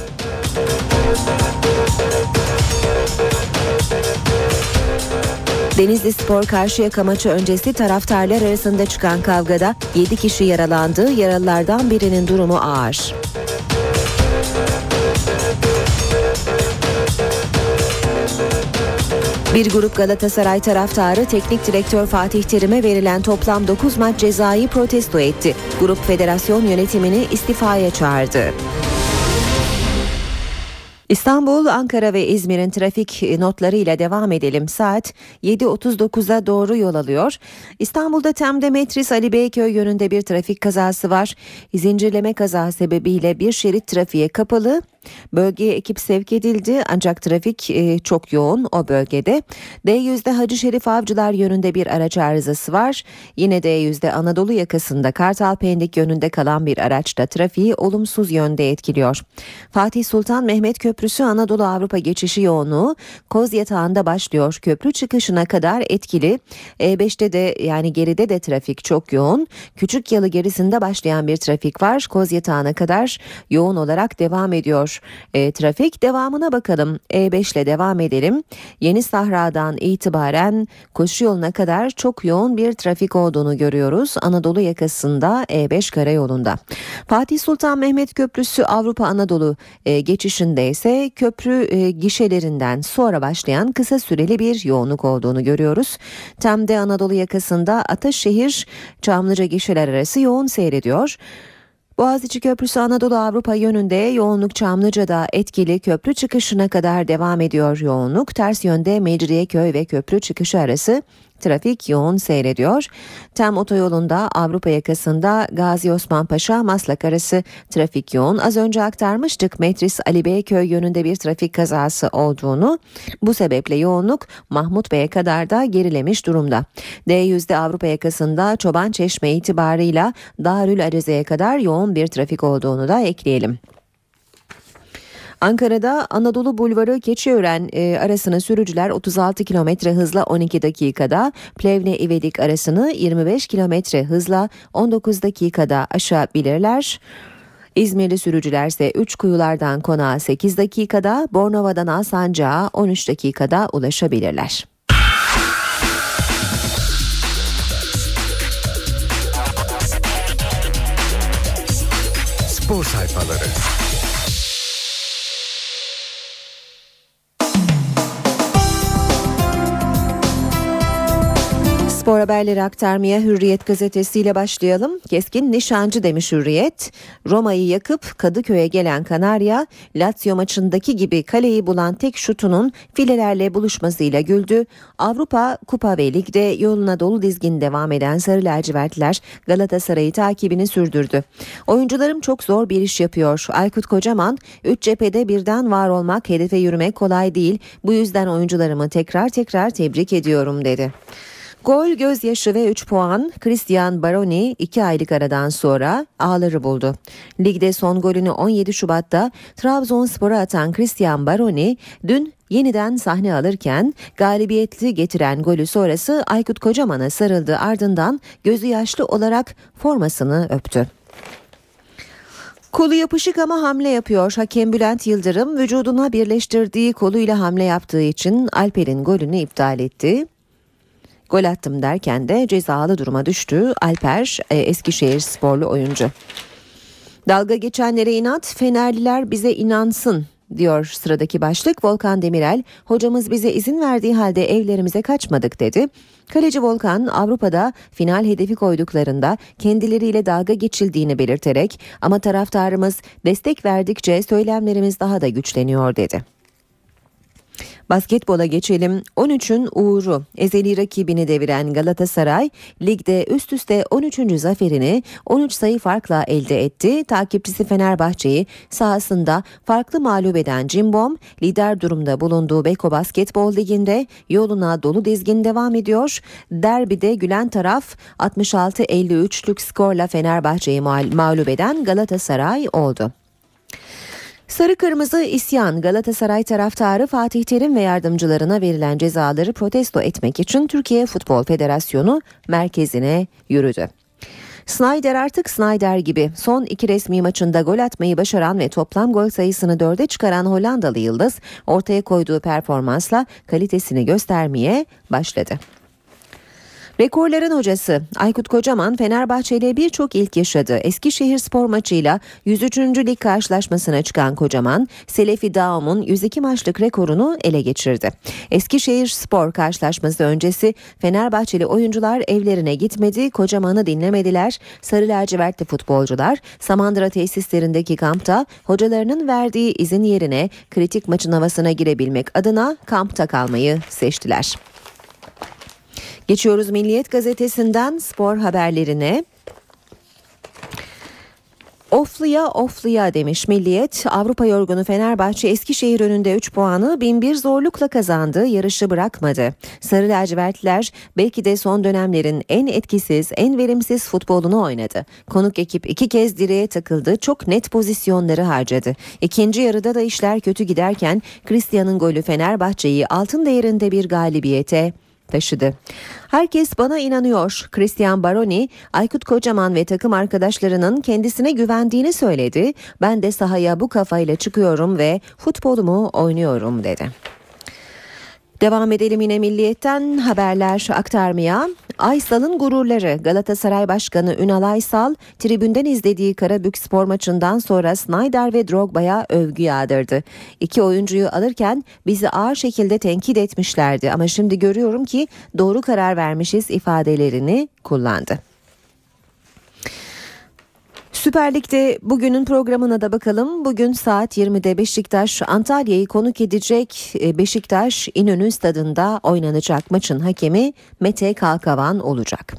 Denizlispor Karşıyaka maçı öncesi taraftarlar arasında çıkan kavgada yedi kişi yaralandı. Yaralılardan birinin durumu ağır. Bir grup Galatasaray taraftarı teknik direktör Fatih Terim'e verilen toplam dokuz maç cezayı protesto etti. Grup federasyon yönetimini istifaya çağırdı. İstanbul, Ankara ve İzmir'in trafik notlarıyla devam edelim. Saat yedi otuz dokuza doğru yol alıyor. İstanbul'da Tem'de Metris Ali Beyköy yönünde bir trafik kazası var. Zincirleme kaza sebebiyle bir şerit trafiğe kapalı. Bölgeye ekip sevk edildi ancak trafik e, çok yoğun o bölgede. D yüzde Hacı Şerif Avcılar yönünde bir araç arızası var. Yine D yüzde Anadolu yakasında Kartalpendik yönünde kalan bir araçta trafiği olumsuz yönde etkiliyor. Fatih Sultan Mehmet Köprüsü Anadolu Avrupa geçişi yoğunluğu Kozyatağı'nda başlıyor. Köprü çıkışına kadar etkili. E beşte de yani geride de trafik çok yoğun. Küçükyalı gerisinde başlayan bir trafik var. Kozyatağı'na kadar yoğun olarak devam ediyor. E, trafik devamına bakalım. E beş ile devam edelim. Yeni Sahra'dan itibaren koşu yoluna kadar çok yoğun bir trafik olduğunu görüyoruz. Anadolu yakasında E beş karayolunda. Fatih Sultan Mehmet Köprüsü Avrupa Anadolu e, geçişinde ise köprü e, gişelerinden sonra başlayan kısa süreli bir yoğunluk olduğunu görüyoruz. Tem'de Anadolu yakasında Ataşehir Çamlıca gişeler arası yoğun seyrediyor. Boğaziçi Köprüsü Anadolu Avrupa yönünde yoğunluk Çamlıca'da etkili köprü çıkışına kadar devam ediyor yoğunluk. Ters yönde Mecidiyeköy ve köprü çıkışı arası trafik yoğun seyrediyor. Tem otoyolunda Avrupa yakasında Gazi Osman Paşa Maslak arası trafik yoğun. Az önce aktarmıştık Metris Ali Beyköy yönünde bir trafik kazası olduğunu. Bu sebeple yoğunluk Mahmut Bey'e kadar da gerilemiş durumda. D yüzde Avrupa yakasında Çoban Çeşme itibarıyla Darül Acize'ye kadar yoğun bir trafik olduğunu da ekleyelim. Ankara'da Anadolu Bulvarı Keçiören e, arasını sürücüler otuz altı kilometre hızla on iki dakikada, Plevne İvedik arasını yirmi beş kilometre hızla on dokuz dakikada aşabilirler. İzmirli sürücüler ise Üçkuyulardan konağa sekiz dakikada, Bornova'dan Alsancak'a on üç dakikada ulaşabilirler. Spor sayfaları. Spor haberleri aktarmaya Hürriyet gazetesiyle başlayalım. Keskin nişancı demiş Hürriyet. Roma'yı yakıp Kadıköy'e gelen Kanarya, Lazio maçındaki gibi kaleyi bulan tek şutunun filelerle buluşmasıyla güldü. Avrupa, Kupa ve Lig'de yoluna dolu dizgin devam eden Sarı Lacivertler Galatasaray'ı takibini sürdürdü. Oyuncularım çok zor bir iş yapıyor. Aykut Kocaman, üç cephede birden var olmak, hedefe yürümek kolay değil. Bu yüzden oyuncularımı tekrar tekrar tebrik ediyorum dedi. Gol, gözyaşı ve üç puan. Christian Baroni iki aylık aradan sonra ağları buldu. Ligde son golünü on yedi Şubat'ta Trabzonspor'a atan Christian Baroni dün yeniden sahne alırken galibiyetli getiren golü sonrası Aykut Kocaman'a sarıldı, ardından gözü yaşlı olarak formasını öptü. Kolu yapışık ama hamle yapıyor. Hakem Bülent Yıldırım vücuduna birleştirdiği koluyla hamle yaptığı için Alper'in golünü iptal etti. Gol attım derken de cezalı duruma düştü. Alper Eskişehir sporlu oyuncu. Dalga geçenlere inat, Fenerliler bize inansın diyor sıradaki başlık. Volkan Demirel, hocamız bize izin verdiği halde evlerimize kaçmadık dedi. Kaleci Volkan, Avrupa'da final hedefi koyduklarında kendileriyle dalga geçildiğini belirterek, ama taraftarımız destek verdikçe söylemlerimiz daha da güçleniyor dedi. Basketbola geçelim. on üçün uğuru. Ezeli rakibini deviren Galatasaray ligde üst üste on üçüncü zaferini on üç sayı farkla elde etti. Takipçisi Fenerbahçe'yi sahasında farklı mağlup eden Cimbom, lider durumda bulunduğu Beko Basketbol Ligi'nde yoluna dolu dizgin devam ediyor. Derbide gülen taraf altmış altı elli üçlük skorla Fenerbahçe'yi mağlup eden Galatasaray oldu. Sarı Kırmızı isyan. Galatasaray taraftarı Fatih Terim ve yardımcılarına verilen cezaları protesto etmek için Türkiye Futbol Federasyonu merkezine yürüdü. Sneijder artık Sneijder gibi. Son iki resmi maçında gol atmayı başaran ve toplam gol sayısını dörde çıkaran Hollandalı yıldız ortaya koyduğu performansla kalitesini göstermeye başladı. Rekorların hocası Aykut Kocaman Fenerbahçe ile birçok ilk yaşadı. Eskişehirspor maçıyla yüz üçüncü lig karşılaşmasına çıkan Kocaman, Selefi Daum'un yüz iki maçlık rekorunu ele geçirdi. Eskişehirspor karşılaşması öncesi Fenerbahçeli oyuncular evlerine gitmedi, Kocaman'ı dinlemediler. Sarı lacivertli futbolcular Samandıra tesislerindeki kampta hocalarının verdiği izin yerine kritik maçın havasına girebilmek adına kampta kalmayı seçtiler. Geçiyoruz Milliyet gazetesinden spor haberlerine. Ofluya ofluya demiş Milliyet. Avrupa yorgunu Fenerbahçe Eskişehir önünde üç puanı bin bir zorlukla kazandı, yarışı bırakmadı. Sarı lacivertliler belki de son dönemlerin en etkisiz, en verimsiz futbolunu oynadı. Konuk ekip iki kez direğe takıldı, çok net pozisyonları harcadı. İkinci yarıda da işler kötü giderken Christian'ın golü Fenerbahçe'yi altın değerinde bir galibiyete taşıdı. Herkes bana inanıyor. Christian Baroni, Aykut Kocaman ve takım arkadaşlarının kendisine güvendiğini söyledi. Ben de sahaya bu kafayla çıkıyorum ve futbolumu oynuyorum dedi. Devam edelim yine Milliyet'ten haberler aktarmaya. Aysal'ın gururları. Galatasaray Başkanı Ünal Aysal tribünden izlediği Karabük spor maçından sonra Sneijder ve Drogba'ya övgü yağdırdı. İki oyuncuyu alırken bizi ağır şekilde tenkit etmişlerdi ama şimdi görüyorum ki doğru karar vermişiz ifadelerini kullandı. Süper Lig'de bugünün programına da bakalım. Bugün saat yirmide Beşiktaş Antalya'yı konuk edecek. Beşiktaş İnönü Stadı'nda oynanacak maçın hakemi Mete Kalkavan olacak.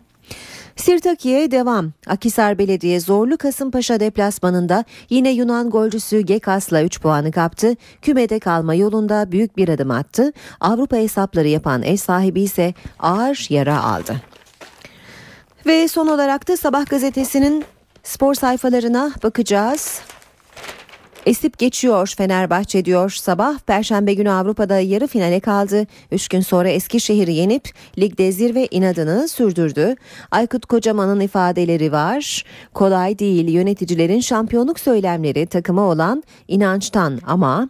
Sirtaki'ye devam. Akhisar Belediye zorlu Kasımpaşa deplasmanında yine Yunan golcüsü Gekas'la üç puanı kaptı. Kümede kalma yolunda büyük bir adım attı. Avrupa hesapları yapan ev sahibi ise ağır yara aldı. Ve son olarak da Sabah gazetesinin spor sayfalarına bakacağız. Esip geçiyor Fenerbahçe diyor. Sabah Perşembe günü Avrupa'da yarı finale kaldı. Üç gün sonra Eskişehir'i yenip ligde zirve inadını sürdürdü. Aykut Kocaman'ın ifadeleri var. Kolay değil yöneticilerin şampiyonluk söylemleri takıma olan inançtan ama...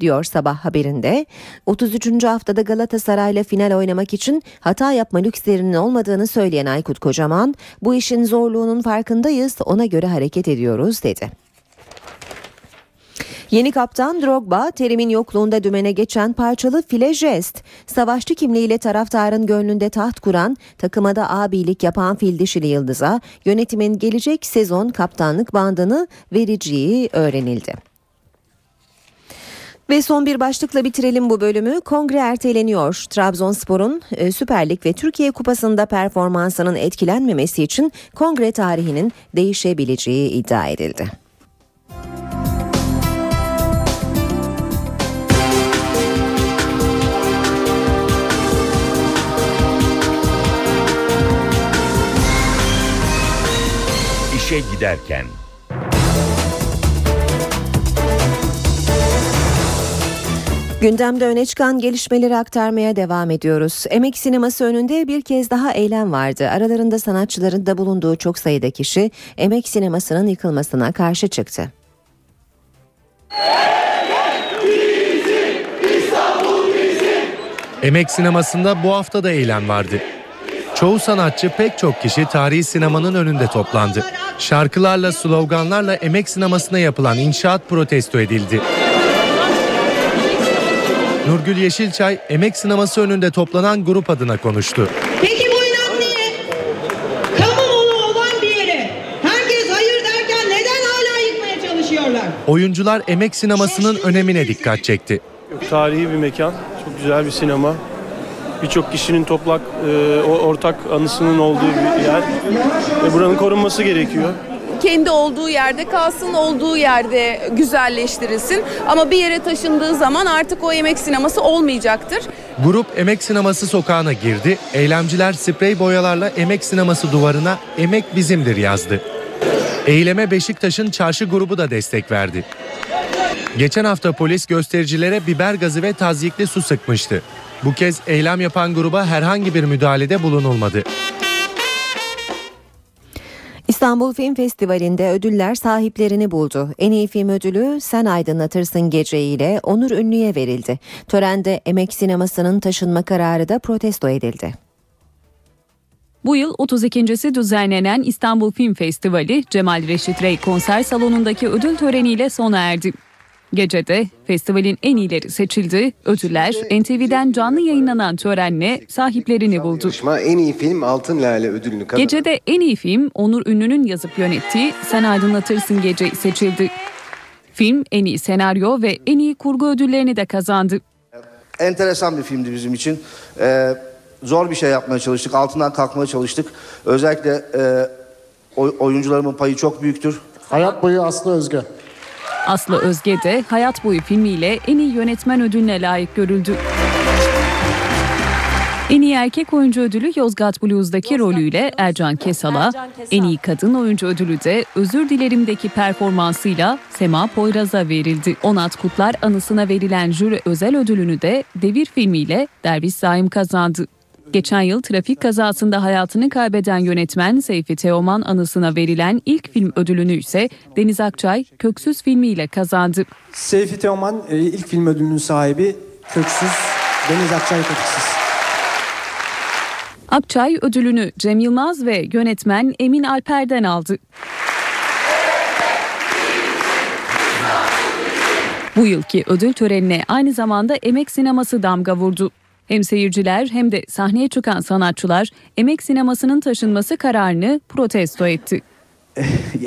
diyor sabah haberinde. otuz üçüncü haftada Galatasaray'la final oynamak için hata yapma lükslerinin olmadığını söyleyen Aykut Kocaman, bu işin zorluğunun farkındayız, ona göre hareket ediyoruz dedi. Yeni kaptan Drogba, Terim'in yokluğunda dümene geçen parçalı file jest. Savaşçı kimliğiyle taraftarın gönlünde taht kuran, takıma da abilik yapan fil dişili yıldıza yönetimin gelecek sezon kaptanlık bandını vereceği öğrenildi. Ve son bir başlıkla bitirelim bu bölümü. Kongre erteleniyor. Trabzonspor'un Süper Lig ve Türkiye Kupası'nda performansının etkilenmemesi için kongre tarihinin değişebileceği iddia edildi. İşe giderken. Gündemde öne çıkan gelişmeleri aktarmaya devam ediyoruz. Emek sineması önünde bir kez daha eylem vardı. Aralarında sanatçıların da bulunduğu çok sayıda kişi Emek sinemasının yıkılmasına karşı çıktı. Emek bizim, İstanbul bizim. Emek sinemasında bu hafta da eylem vardı. Çoğu sanatçı, pek çok kişi tarihi sinemanın önünde toplandı. Şarkılarla, sloganlarla Emek sinemasına yapılan inşaat protesto edildi. Nurgül Yeşilçay, Emek sineması önünde toplanan grup adına konuştu. Peki bu inat niye? Kamuoyu olan bir yere herkes hayır derken neden hala yıkmaya çalışıyorlar? Oyuncular Emek sinemasının önemine dikkat çekti. Tarihi bir mekan, çok güzel bir sinema. Birçok kişinin toplak, e, ortak anısının olduğu bir yer. E, buranın korunması gerekiyor. Kendi olduğu yerde kalsın, olduğu yerde güzelleştirilsin. Ama bir yere taşındığı zaman artık o Emek sineması olmayacaktır. Grup Emek sineması sokağına girdi. Eylemciler sprey boyalarla Emek sineması duvarına "Emek bizimdir" yazdı. Eyleme Beşiktaş'ın çarşı grubu da destek verdi. Geçen hafta polis göstericilere biber gazı ve tazyikli su sıkmıştı. Bu kez eylem yapan gruba herhangi bir müdahalede bulunulmadı. İstanbul Film Festivali'nde ödüller sahiplerini buldu. En iyi film ödülü Sen Aydınlatırsın Gece ile Onur Ünlü'ye verildi. Törende Emek sinemasının taşınma kararı da protesto edildi. Bu yıl otuz ikincisi düzenlenen İstanbul Film Festivali Cemal Reşit Rey konser salonundaki ödül töreniyle sona erdi. Gecede festivalin en iyileri seçildi. Ödüller N T V'den canlı yayınlanan törenle sahiplerini buldu. En iyi film Altın Lale ödülünü kazandı. Gecede en iyi film Onur Ünlü'nün yazıp yönettiği Sen Aydınlatırsın Gece seçildi. Film en iyi senaryo ve en iyi kurgu ödüllerini de kazandı. Enteresan bir filmdi bizim için. Ee, zor bir şey yapmaya çalıştık. Altından kalkmaya çalıştık. Özellikle e, oyuncularımın payı çok büyüktür. Hayat boyu Aslı Özge. Aslı Özge de Hayat Boyu filmiyle en iyi yönetmen ödülüne layık görüldü. En iyi erkek oyuncu ödülü Yozgat Blues'daki Yozgat rolüyle Ercan Kesal'a, Ercan Kesal. En iyi kadın oyuncu ödülü de Özür Dilerim'deki performansıyla Sema Poyraz'a verildi. Onat Kutlar anısına verilen jüri özel ödülünü de Devir filmiyle Derviş Saim kazandı. Geçen yıl trafik kazasında hayatını kaybeden yönetmen Seyfi Teoman anısına verilen ilk film ödülünü ise Deniz Akçay Köksüz filmiyle kazandı. Seyfi Teoman ilk film ödülünün sahibi, Köksüz, Deniz Akçay Köksüz. Akçay ödülünü Cem Yılmaz ve yönetmen Emin Alper'den aldı. Bu yılki ödül törenine aynı zamanda Emek sineması damga vurdu. Hem seyirciler hem de sahneye çıkan sanatçılar Emek sinemasının taşınması kararını protesto etti.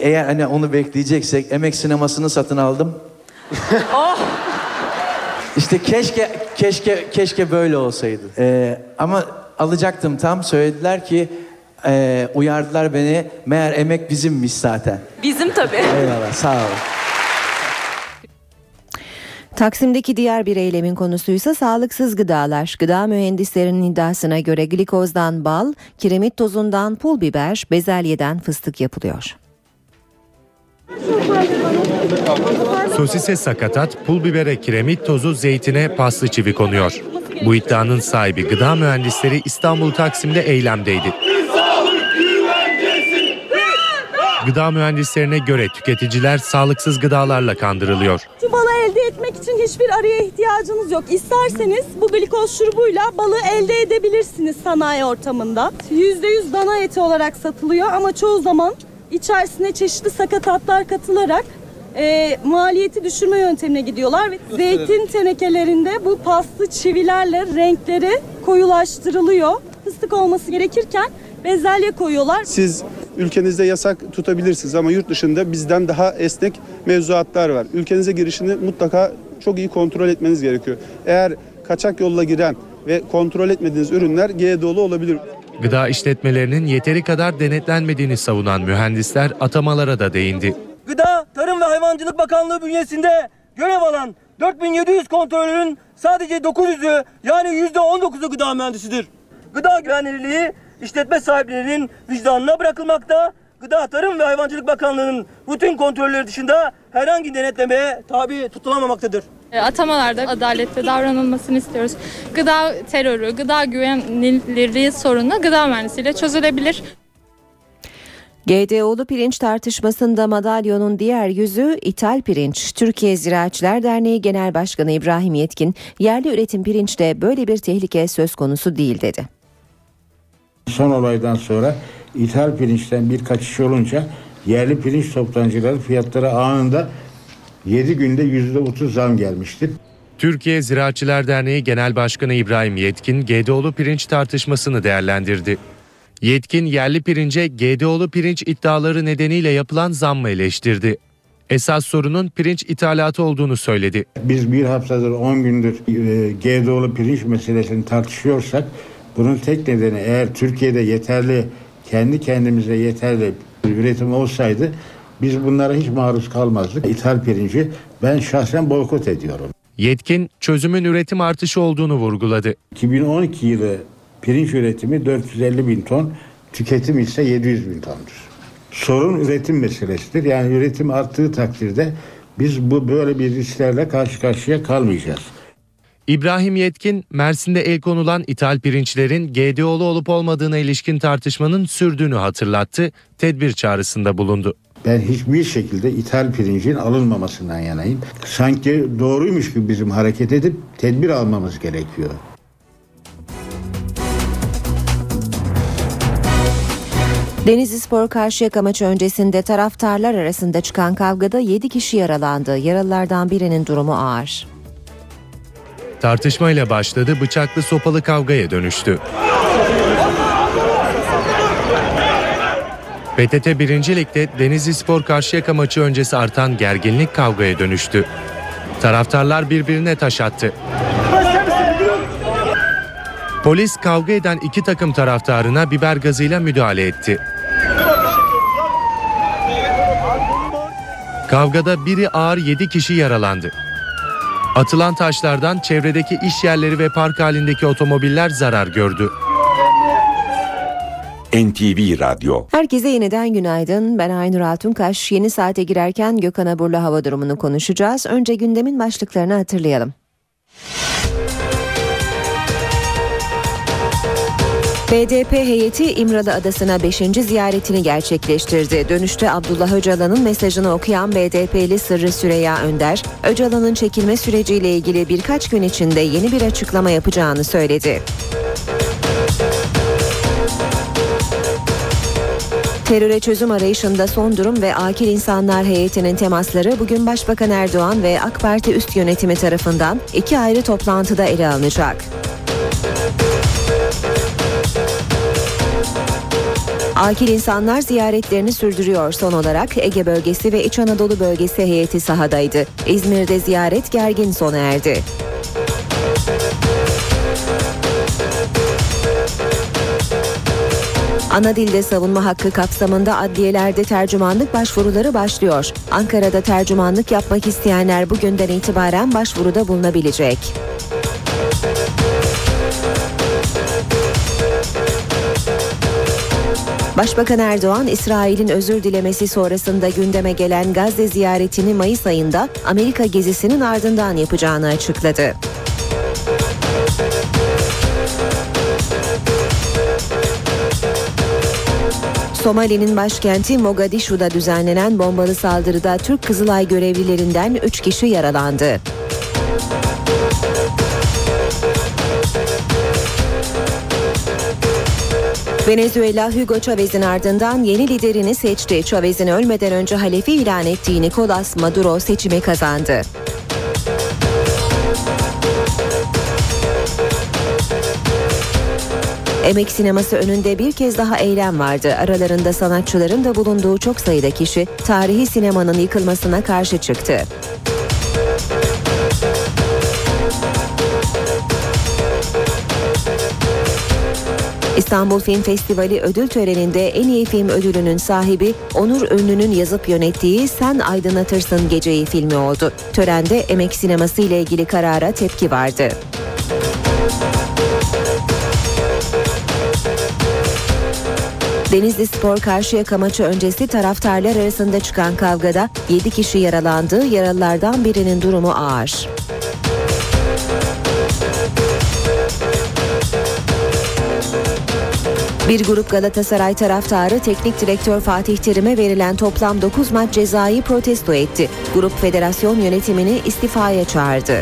Eğer hani onu bekleyeceksek Emek sinemasını satın aldım. Oh! İşte keşke keşke keşke böyle olsaydı. Ee, ama alacaktım tam, söylediler ki e, uyardılar beni, meğer Emek bizimmiş zaten. Bizim tabii. Eyvallah, sağ olun. Taksim'deki diğer bir eylemin konusuysa sağlıksız gıdalar. Gıda mühendislerinin iddiasına göre glikozdan bal, kiremit tozundan pul biber, bezelyeden fıstık yapılıyor. Sosise sakatat, pul bibere kiremit tozu, zeytine paslı çivi konuyor. Bu iddianın sahibi gıda mühendisleri İstanbul Taksim'de eylemdeydi. Gıda mühendislerine göre tüketiciler sağlıksız gıdalarla kandırılıyor. Şu balı elde etmek için hiçbir arıya ihtiyacınız yok. İsterseniz bu glikoz şurubuyla balı elde edebilirsiniz sanayi ortamında. yüzde yüz dana eti olarak satılıyor ama çoğu zaman içerisine çeşitli sakatatlar katılarak e, maliyeti düşürme yöntemine gidiyorlar. Zeytin tenekelerinde bu paslı çivilerle renkleri koyulaştırılıyor. Fıstık olması gerekirken bezelye koyuyorlar. Siz ülkenizde yasak tutabilirsiniz ama yurt dışında bizden daha esnek mevzuatlar var. Ülkenize girişini mutlaka çok iyi kontrol etmeniz gerekiyor. Eğer kaçak yolla giren ve kontrol etmediğiniz ürünler G D O'lu olabilir. Gıda işletmelerinin yeteri kadar denetlenmediğini savunan mühendisler atamalara da değindi. Gıda, Tarım ve Hayvancılık Bakanlığı bünyesinde görev alan dört bin yedi yüz kontrolörün sadece dokuz yüzü yani yüzde on dokuzu gıda mühendisidir. Gıda güvenilirliği işletme sahiplerinin vicdanına bırakılmakta, Gıda, Tarım ve Hayvancılık Bakanlığı'nın rutin kontrolleri dışında herhangi denetlemeye tabi tutulamamaktadır. Atamalarda adaletle davranılmasını istiyoruz. Gıda terörü, gıda güvenilirliği sorunu gıda mühendisiyle çözülebilir. G D O'lu pirinç tartışmasında madalyonun diğer yüzü ithal pirinç. Türkiye Ziraatçılar Derneği Genel Başkanı İbrahim Yetkin, yerli üretim pirinçte böyle bir tehlike söz konusu değil dedi. Son olaydan sonra ithal pirinçten bir kaçış olunca yerli pirinç toptancıları fiyatlara anında yedi günde yüzde otuz zam gelmişti. Türkiye Ziraatçılar Derneği Genel Başkanı İbrahim Yetkin, G D O'lu pirinç tartışmasını değerlendirdi. Yetkin, yerli pirince G D O'lu pirinç iddiaları nedeniyle yapılan zammı eleştirdi. Esas sorunun pirinç ithalatı olduğunu söyledi. Biz bir haftadır on gündür G D O'lu pirinç meselesini tartışıyorsak, bunun tek nedeni eğer Türkiye'de yeterli, kendi kendimize yeterli üretim olsaydı biz bunlara hiç maruz kalmazdık. İthal pirinci ben şahsen boykot ediyorum. Yetkin çözümün üretim artışı olduğunu vurguladı. iki bin on iki yılı pirinç üretimi dört yüz elli bin ton, tüketim ise yedi yüz bin tondur. Sorun üretim meselesidir. Yani üretim arttığı takdirde biz bu böyle bir risklerle karşı karşıya kalmayacağız. İbrahim Yetkin, Mersin'de el konulan ithal pirinçlerin G D O'lu olup olmadığına ilişkin tartışmanın sürdüğünü hatırlattı, tedbir çağrısında bulundu. Ben hiçbir şekilde ithal pirincin alınmamasından yanayım. Sanki doğruymuş gibi bizim hareket edip tedbir almamız gerekiyor. Denizlispor Karşıyaka maçı öncesinde taraftarlar arasında çıkan kavgada yedi kişi yaralandı. Yaralılardan birinin durumu ağır. Tartışmayla başladı, bıçaklı sopalı kavgaya dönüştü. P T T birinci Lig'de Denizlispor Karşıyaka maçı öncesi artan gerginlik kavgaya dönüştü. Taraftarlar birbirine taş attı. Polis kavga eden iki takım taraftarına biber gazıyla müdahale etti. Kavgada biri ağır yedi kişi yaralandı. Atılan taşlardan çevredeki iş yerleri ve park halindeki otomobiller zarar gördü. N T V Radyo. Herkese yeniden günaydın. Ben Aynur Altunkaş. Yeni saate girerken Gökhan Abur'la hava durumunu konuşacağız. Önce gündemin başlıklarını hatırlayalım. B D P heyeti İmralı Adası'na beşinci ziyaretini gerçekleştirdi. Dönüşte Abdullah Öcalan'ın mesajını okuyan B D P'li Sırrı Süreyya Önder, Öcalan'ın çekilme süreciyle ilgili birkaç gün içinde yeni bir açıklama yapacağını söyledi. Teröre çözüm arayışında son durum ve akil insanlar heyetinin temasları bugün Başbakan Erdoğan ve AK Parti üst yönetimi tarafından iki ayrı toplantıda ele alınacak. Akil insanlar ziyaretlerini sürdürüyor. Son olarak Ege bölgesi ve İç Anadolu bölgesi heyeti sahadaydı. İzmir'de ziyaret gergin sona erdi. Ana dilde savunma hakkı kapsamında adliyelerde tercümanlık başvuruları başlıyor. Ankara'da tercümanlık yapmak isteyenler bugünden itibaren başvuruda bulunabilecek. Başbakan Erdoğan, İsrail'in özür dilemesi sonrasında gündeme gelen Gazze ziyaretini Mayıs ayında Amerika gezisinin ardından yapacağını açıkladı. Somali'nin başkenti Mogadişu'da düzenlenen bombalı saldırıda Türk Kızılay görevlilerinden üç kişi yaralandı. Venezuela, Hugo Chavez'in ardından yeni liderini seçti. Chavez'in ölmeden önce halefi ilan ettiği Nicolas Maduro seçimi kazandı. Emek sineması önünde bir kez daha eylem vardı. Aralarında sanatçıların da bulunduğu çok sayıda kişi tarihi sinemanın yıkılmasına karşı çıktı. İstanbul Film Festivali ödül töreninde en iyi film ödülünün sahibi Onur Ünlü'nün yazıp yönettiği Sen Aydınlatırsın Geceyi filmi oldu. Törende emek sineması ile ilgili karara tepki vardı. Denizlispor Karşıyaka maçı öncesi taraftarlar arasında çıkan kavgada yedi kişi yaralandı. Yaralılardan birinin durumu ağır. Bir grup Galatasaray taraftarı teknik direktör Fatih Terim'e verilen toplam dokuz maç cezayı protesto etti. Grup federasyon yönetimini istifaya çağırdı.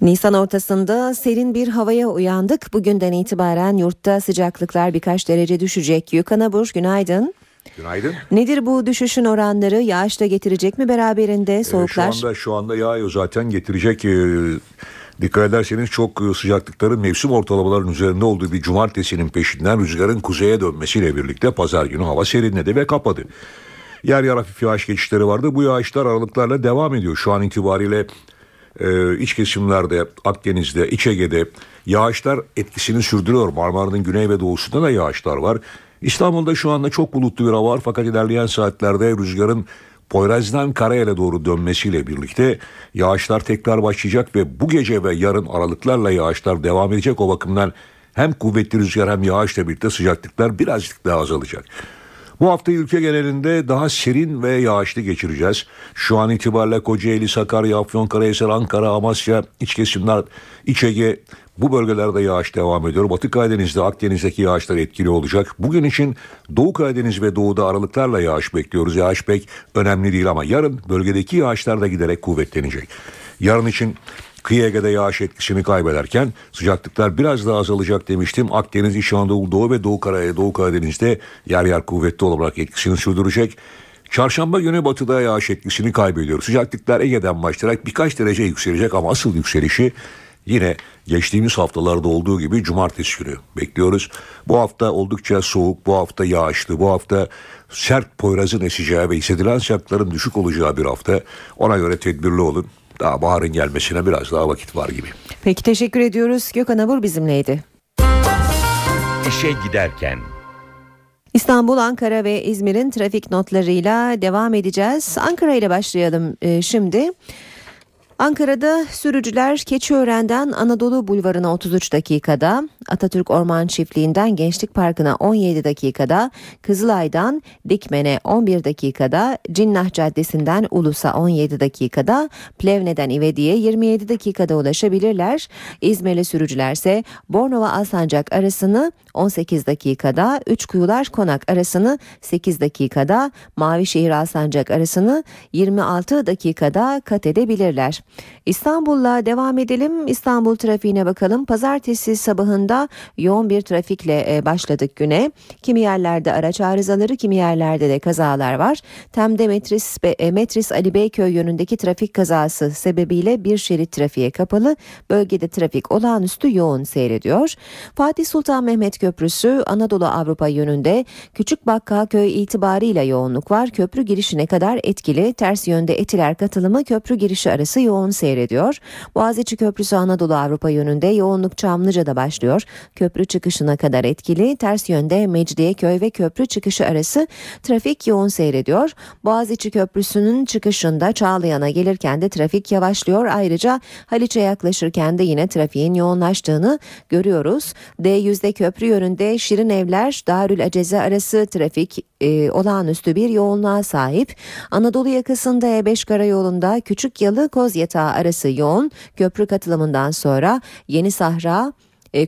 Nisan ortasında serin bir havaya uyandık. Bugünden itibaren yurtta sıcaklıklar birkaç derece düşecek. Gökhan Abur, günaydın. Günaydın. Nedir bu düşüşün oranları? Yağış da getirecek mi beraberinde soğuklar? Ee, şu anda şu anda yağıyor zaten, getirecek. Ee, dikkat ederseniz çok sıcaklıkların mevsim ortalamalarının üzerinde olduğu bir cumartesinin peşinden rüzgarın kuzeye dönmesiyle birlikte pazar günü hava serinledi ve kapadı. Yer yer hafif yağış geçişleri vardı. Bu yağışlar aralıklarla devam ediyor. Şu an itibariyle Ee, iç kesimlerde, Akdeniz'de, İç Ege'de yağışlar etkisini sürdürüyor. Marmara'nın güney ve doğusunda da yağışlar var. İstanbul'da şu anda çok bulutlu bir hava var, fakat ilerleyen saatlerde rüzgarın Poyraz'dan Karayel'e doğru dönmesiyle birlikte yağışlar tekrar başlayacak ve bu gece ve yarın aralıklarla yağışlar devam edecek. O bakımdan hem kuvvetli rüzgar hem yağışla birlikte sıcaklıklar birazcık daha azalacak. Bu hafta ülke genelinde daha serin ve yağışlı geçireceğiz. Şu an itibariyle Kocaeli, Sakarya, Afyonkarahisar, Ankara, Amasya, iç kesimler, İç Ege, bu bölgelerde yağış devam ediyor. Batı Karadeniz'de, Akdeniz'deki yağışlar etkili olacak. Bugün için Doğu Karadeniz ve Doğu'da aralıklarla yağış bekliyoruz. Yağış pek önemli değil ama yarın bölgedeki yağışlar da giderek kuvvetlenecek. Yarın için Kıyı Ege'de yağış etkisini kaybederken sıcaklıklar biraz daha azalacak demiştim. Akdeniz, İç Anadolu, Doğu ve Doğu Karadeniz, Doğu Karadeniz'de yer yer kuvvetli olarak etkisini sürdürecek. Çarşamba günü batıda yağış etkisini kaybediyor. Sıcaklıklar Ege'den başlayarak birkaç derece yükselecek ama asıl yükselişi yine geçtiğimiz haftalarda olduğu gibi cumartesi günü bekliyoruz. Bu hafta oldukça soğuk, bu hafta yağışlı, bu hafta sert Poyraz'ın eseceği ve hissedilen sıcaklıkların düşük olacağı bir hafta. Ona göre tedbirli olun. Daha baharın gelmesine biraz daha vakit var gibi. Peki, teşekkür ediyoruz. Gökhan Abur bizimleydi. İşe giderken. İstanbul, Ankara ve İzmir'in trafik notlarıyla devam edeceğiz. Ankara ile başlayalım şimdi. Ankara'da sürücüler Keçiören'den Anadolu Bulvarı'na otuz üç dakikada, Atatürk Orman Çiftliği'nden Gençlik Parkı'na on yedi dakikada, Kızılay'dan Dikmen'e on bir dakikada, Cinnah Caddesi'nden Ulus'a on yedi dakikada, Plevne'den İvedi'ye yirmi yedi dakikada ulaşabilirler. İzmirli sürücülerse Bornova-Alsancak arasını on sekiz dakikada, Üçkuyular-Konak arasını sekiz dakikada, Mavişehir-Alsancak arasını yirmi altı dakikada kat edebilirler. İstanbul'la devam edelim. İstanbul trafiğine bakalım. Pazartesi sabahında yoğun bir trafikle başladık güne. Kimi yerlerde araç arızaları, kimi yerlerde de kazalar var. Tem'de Metris, Metris Ali Beyköy yönündeki trafik kazası sebebiyle bir şerit trafiğe kapalı. Bölgede trafik olağanüstü yoğun seyrediyor. Fatih Sultan Mehmet Köprüsü Anadolu Avrupa yönünde Küçükbakkaköy itibarıyla yoğunluk var. Köprü girişine kadar etkili. Ters yönde Etiler katılımı köprü girişi arası yoğun. yoğun seyrediyor. Boğaziçi Köprüsü Anadolu Avrupa yönünde yoğunluk Çamlıca'da başlıyor. Köprü çıkışına kadar etkili. Ters yönde Mecidiyeköy ve köprü çıkışı arası trafik yoğun seyrediyor. Boğaziçi Köprüsü'nün çıkışında Çağlayan'a gelirken de trafik yavaşlıyor. Ayrıca Haliç'e yaklaşırken de yine trafiğin yoğunlaştığını görüyoruz. D yüzde köprü yönünde Şirinevler Darülaceze arası trafik e, olağanüstü bir yoğunluğa sahip. Anadolu yakasında E beş karayolunda Küçükyalı Kozyatağı arası yoğun. Köprü katılımından sonra Yeni Sahra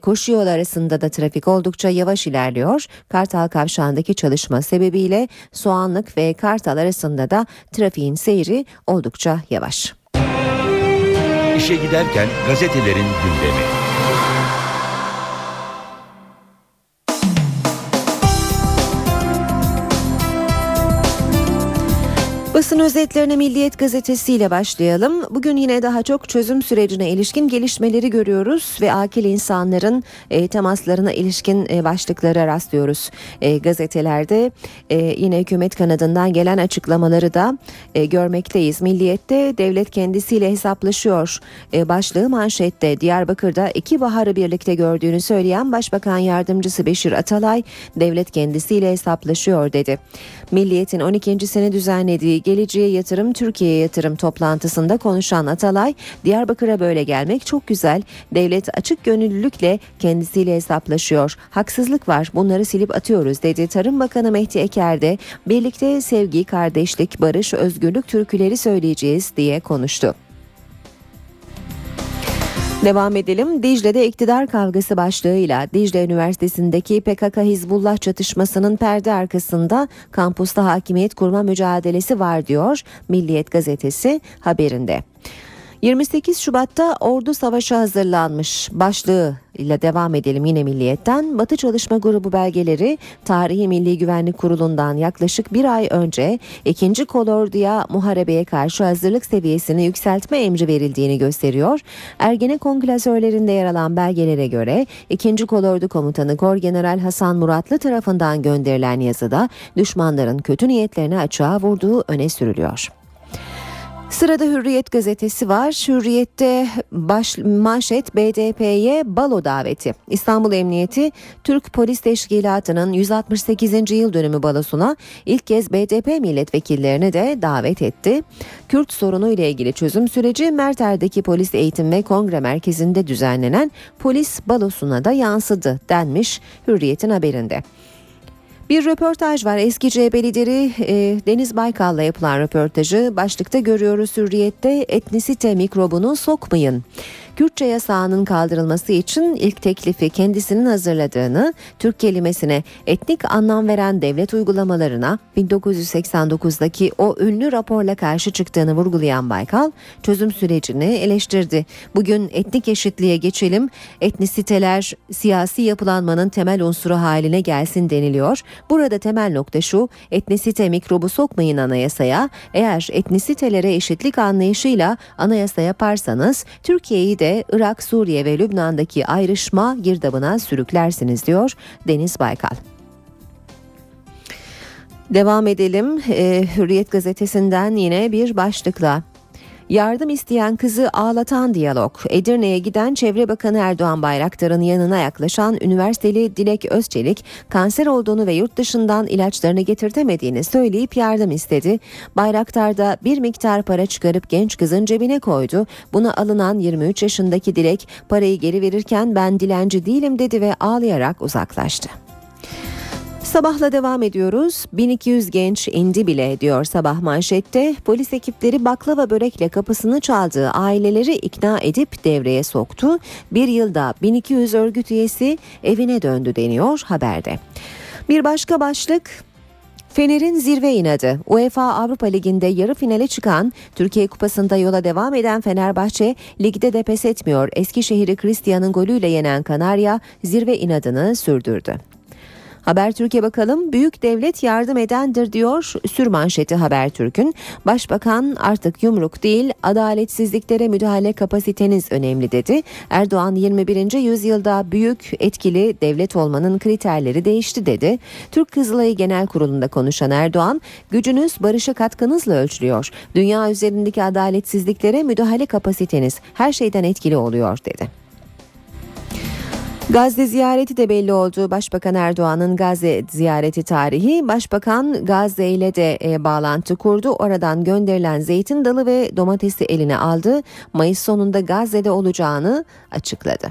Koşu yol arasında da trafik oldukça yavaş ilerliyor. Kartal Kavşağı'ndaki çalışma sebebiyle Soğanlık ve Kartal arasında da trafiğin seyri oldukça yavaş. İşe giderken gazetelerin gündemi. Basın özetlerine Milliyet gazetesiyle başlayalım. Bugün yine daha çok çözüm sürecine ilişkin gelişmeleri görüyoruz ve akil insanların e, temaslarına ilişkin e, başlıklara rastlıyoruz. E, gazetelerde e, yine hükümet kanadından gelen açıklamaları da e, görmekteyiz. Milliyet'te devlet kendisiyle hesaplaşıyor. E, başlığı manşette. Diyarbakır'da iki baharı birlikte gördüğünü söyleyen Başbakan Yardımcısı Beşir Atalay, devlet kendisiyle hesaplaşıyor dedi. Milliyet'in on ikincisini düzenlediği Geleceğe Yatırım, Türkiye'ye Yatırım toplantısında konuşan Atalay, Diyarbakır'a böyle gelmek çok güzel. Devlet açık gönüllülükle kendisiyle hesaplaşıyor. Haksızlık var, bunları silip atıyoruz dedi. Tarım Bakanı Mehdi Eker de birlikte sevgi, kardeşlik, barış, özgürlük türküleri söyleyeceğiz diye konuştu. Devam edelim. Dicle'de iktidar kavgası başlığıyla Dicle Üniversitesi'ndeki P K K-Hizbullah çatışmasının perde arkasında kampüste hakimiyet kurma mücadelesi var diyor Milliyet gazetesi haberinde. yirmi sekiz Şubat'ta ordu savaşa hazırlanmış başlığı ile devam edelim yine Milliyet'ten. Batı Çalışma Grubu belgeleri Tarihi Milli Güvenlik Kurulu'ndan yaklaşık bir ay önce ikinci Kolordu'ya muharebeye karşı hazırlık seviyesini yükseltme emri verildiğini gösteriyor. Ergenekon klasörlerinde yer alan belgelere göre ikinci Kolordu Komutanı Korgeneral Hasan Muratlı tarafından gönderilen yazıda düşmanların kötü niyetlerini açığa vurduğu öne sürülüyor. Sırada Hürriyet gazetesi var. Hürriyet'te baş, manşet B D P'ye balo daveti. İstanbul Emniyeti Türk Polis Teşkilatı'nın yüz altmış sekizinci yıl dönümü balosuna ilk kez B D P milletvekillerini de davet etti. Kürt sorunu ile ilgili çözüm süreci Merter'deki Polis Eğitim ve Kongre Merkezi'nde düzenlenen polis balosuna da yansıdı denmiş Hürriyet'in haberinde. Bir röportaj var. Eski C H P lideri e, Deniz Baykal'la yapılan röportajı başlıkta görüyoruz Hürriyet'te. Etnisite mikrobunu sokmayın. Kürtçe yasağının kaldırılması için ilk teklifi kendisinin hazırladığını, Türk kelimesine etnik anlam veren devlet uygulamalarına bin dokuz yüz seksen dokuzdaki o ünlü raporla karşı çıktığını vurgulayan Baykal, çözüm sürecini eleştirdi. Bugün etnik eşitliğe geçelim, etnisiteler siyasi yapılanmanın temel unsuru haline gelsin deniliyor. Burada temel nokta şu, etnisite mikrobu sokmayın anayasaya. Eğer etnisitelere eşitlik anlayışıyla anayasa yaparsanız, Türkiye'yi de Irak, Suriye ve Lübnan'daki ayrışma girdabına sürüklersiniz diyor Deniz Baykal. Devam edelim ee, Hürriyet gazetesinden yine bir başlıkla. Yardım isteyen kızı ağlatan diyalog. Edirne'ye giden Çevre Bakanı Erdoğan Bayraktar'ın yanına yaklaşan üniversiteli Dilek Özçelik, kanser olduğunu ve yurt dışından ilaçlarını getirtemediğini söyleyip yardım istedi. Bayraktar da bir miktar para çıkarıp genç kızın cebine koydu. Buna alınan yirmi üç yaşındaki Dilek, parayı geri verirken ben dilenci değilim dedi ve ağlayarak uzaklaştı. Sabahla devam ediyoruz. bin iki yüz genç indi bile diyor Sabah manşette. Polis ekipleri baklava börekle kapısını çaldığı aileleri ikna edip devreye soktu. Bir yılda bin iki yüz örgüt üyesi evine döndü deniyor haberde. Bir başka başlık. Fener'in zirve inadı. UEFA Avrupa Ligi'nde yarı finale çıkan, Türkiye Kupası'nda yola devam eden Fenerbahçe ligde de pes etmiyor. Eskişehir'i Christian'ın golüyle yenen Kanarya zirve inadını sürdürdü. Habertürk'e bakalım. Büyük devlet yardım edendir diyor sürmanşeti Habertürk'ün. Başbakan artık yumruk değil adaletsizliklere müdahale kapasiteniz önemli dedi. Erdoğan yirmi birinci yüzyılda büyük etkili devlet olmanın kriterleri değişti dedi. Türk Kızılayı Genel Kurulu'nda konuşan Erdoğan, gücünüz barışa katkınızla ölçülüyor. Dünya üzerindeki adaletsizliklere müdahale kapasiteniz her şeyden etkili oluyor dedi. Gazze ziyareti de belli oldu. Başbakan Erdoğan'ın Gazze ziyareti tarihi. Başbakan Gazze ile de e, bağlantı kurdu. Oradan gönderilen zeytin dalı ve domatesi eline aldı. Mayıs sonunda Gazze'de olacağını açıkladı.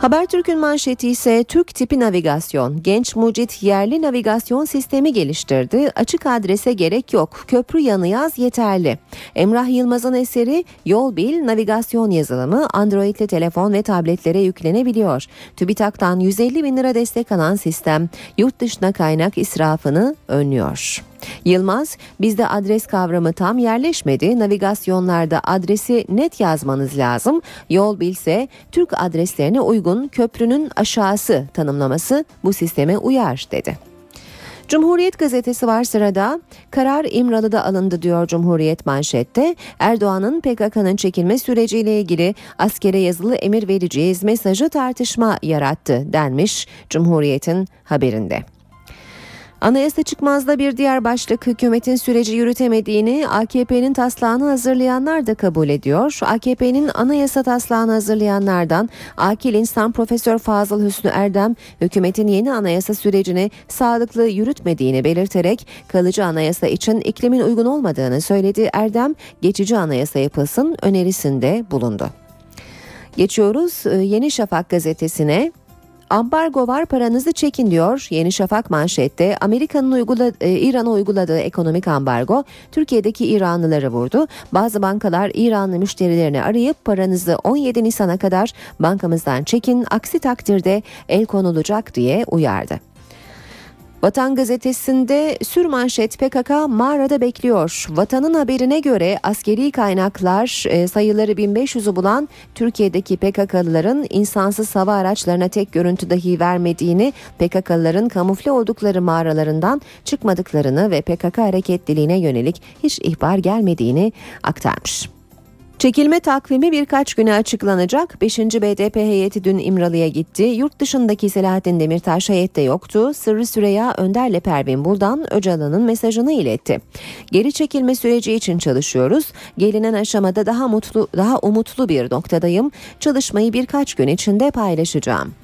Habertürk'ün manşeti ise Türk tipi navigasyon. Genç mucit yerli navigasyon sistemi geliştirdi. Açık adrese gerek yok. Köprü yanı yaz yeterli. Emrah Yılmaz'ın eseri Yol Bil navigasyon yazılımı Android'li telefon ve tabletlere yüklenebiliyor. TÜBİTAK'tan yüz elli bin lira destek alan sistem yurt dışına kaynak israfını önlüyor. Yılmaz, bizde adres kavramı tam yerleşmedi. Navigasyonlarda adresi net yazmanız lazım. Yol bilse Türk adreslerine uygun köprünün aşağısı tanımlaması bu sisteme uyar dedi. Cumhuriyet gazetesi var sırada. Karar İmralı'da alındı diyor Cumhuriyet manşette. Erdoğan'ın P K K'nın çekilme süreciyle ilgili askere yazılı emir vereceğiz mesajı tartışma yarattı denmiş Cumhuriyet'in haberinde. Anayasa çıkmazda bir diğer başlık hükümetin süreci yürütemediğini A K P'nin taslağını hazırlayanlar da kabul ediyor. A K P'nin anayasa taslağını hazırlayanlardan akil insan Profesör Fazıl Hüsnü Erdem hükümetin yeni anayasa sürecini sağlıklı yürütmediğini belirterek kalıcı anayasa için iklimin uygun olmadığını söyledi. Erdem geçici anayasa yapılsın önerisinde bulundu. Geçiyoruz Yeni Şafak gazetesine. Ambargo var paranızı çekin diyor Yeni Şafak manşette. Amerika'nın uygula, e, İran'a uyguladığı ekonomik ambargo Türkiye'deki İranlıları vurdu. Bazı bankalar İranlı müşterilerini arayıp paranızı on yedi Nisan'a kadar bankamızdan çekin aksi takdirde el konulacak diye uyardı. Vatan gazetesinde sürmanşet P K K mağarada bekliyor. Vatanın haberine göre askeri kaynaklar sayıları bin beş yüzü bulan Türkiye'deki P K K'lıların insansız hava araçlarına tek görüntü dahi vermediğini, P K K'lıların kamufle oldukları mağaralarından çıkmadıklarını ve P K K hareketliliğine yönelik hiç ihbar gelmediğini aktarmış. Çekilme takvimi birkaç güne açıklanacak. beşinci B D P heyeti dün İmralı'ya gitti. Yurt dışındaki Selahattin Demirtaş heyette yoktu. Sırrı Süreyya Önder'le Pervin Buldan Öcalan'ın mesajını iletti. Geri çekilme süreci için çalışıyoruz. Gelinen aşamada daha mutlu, daha umutlu bir noktadayım. Çalışmayı birkaç gün içinde paylaşacağım.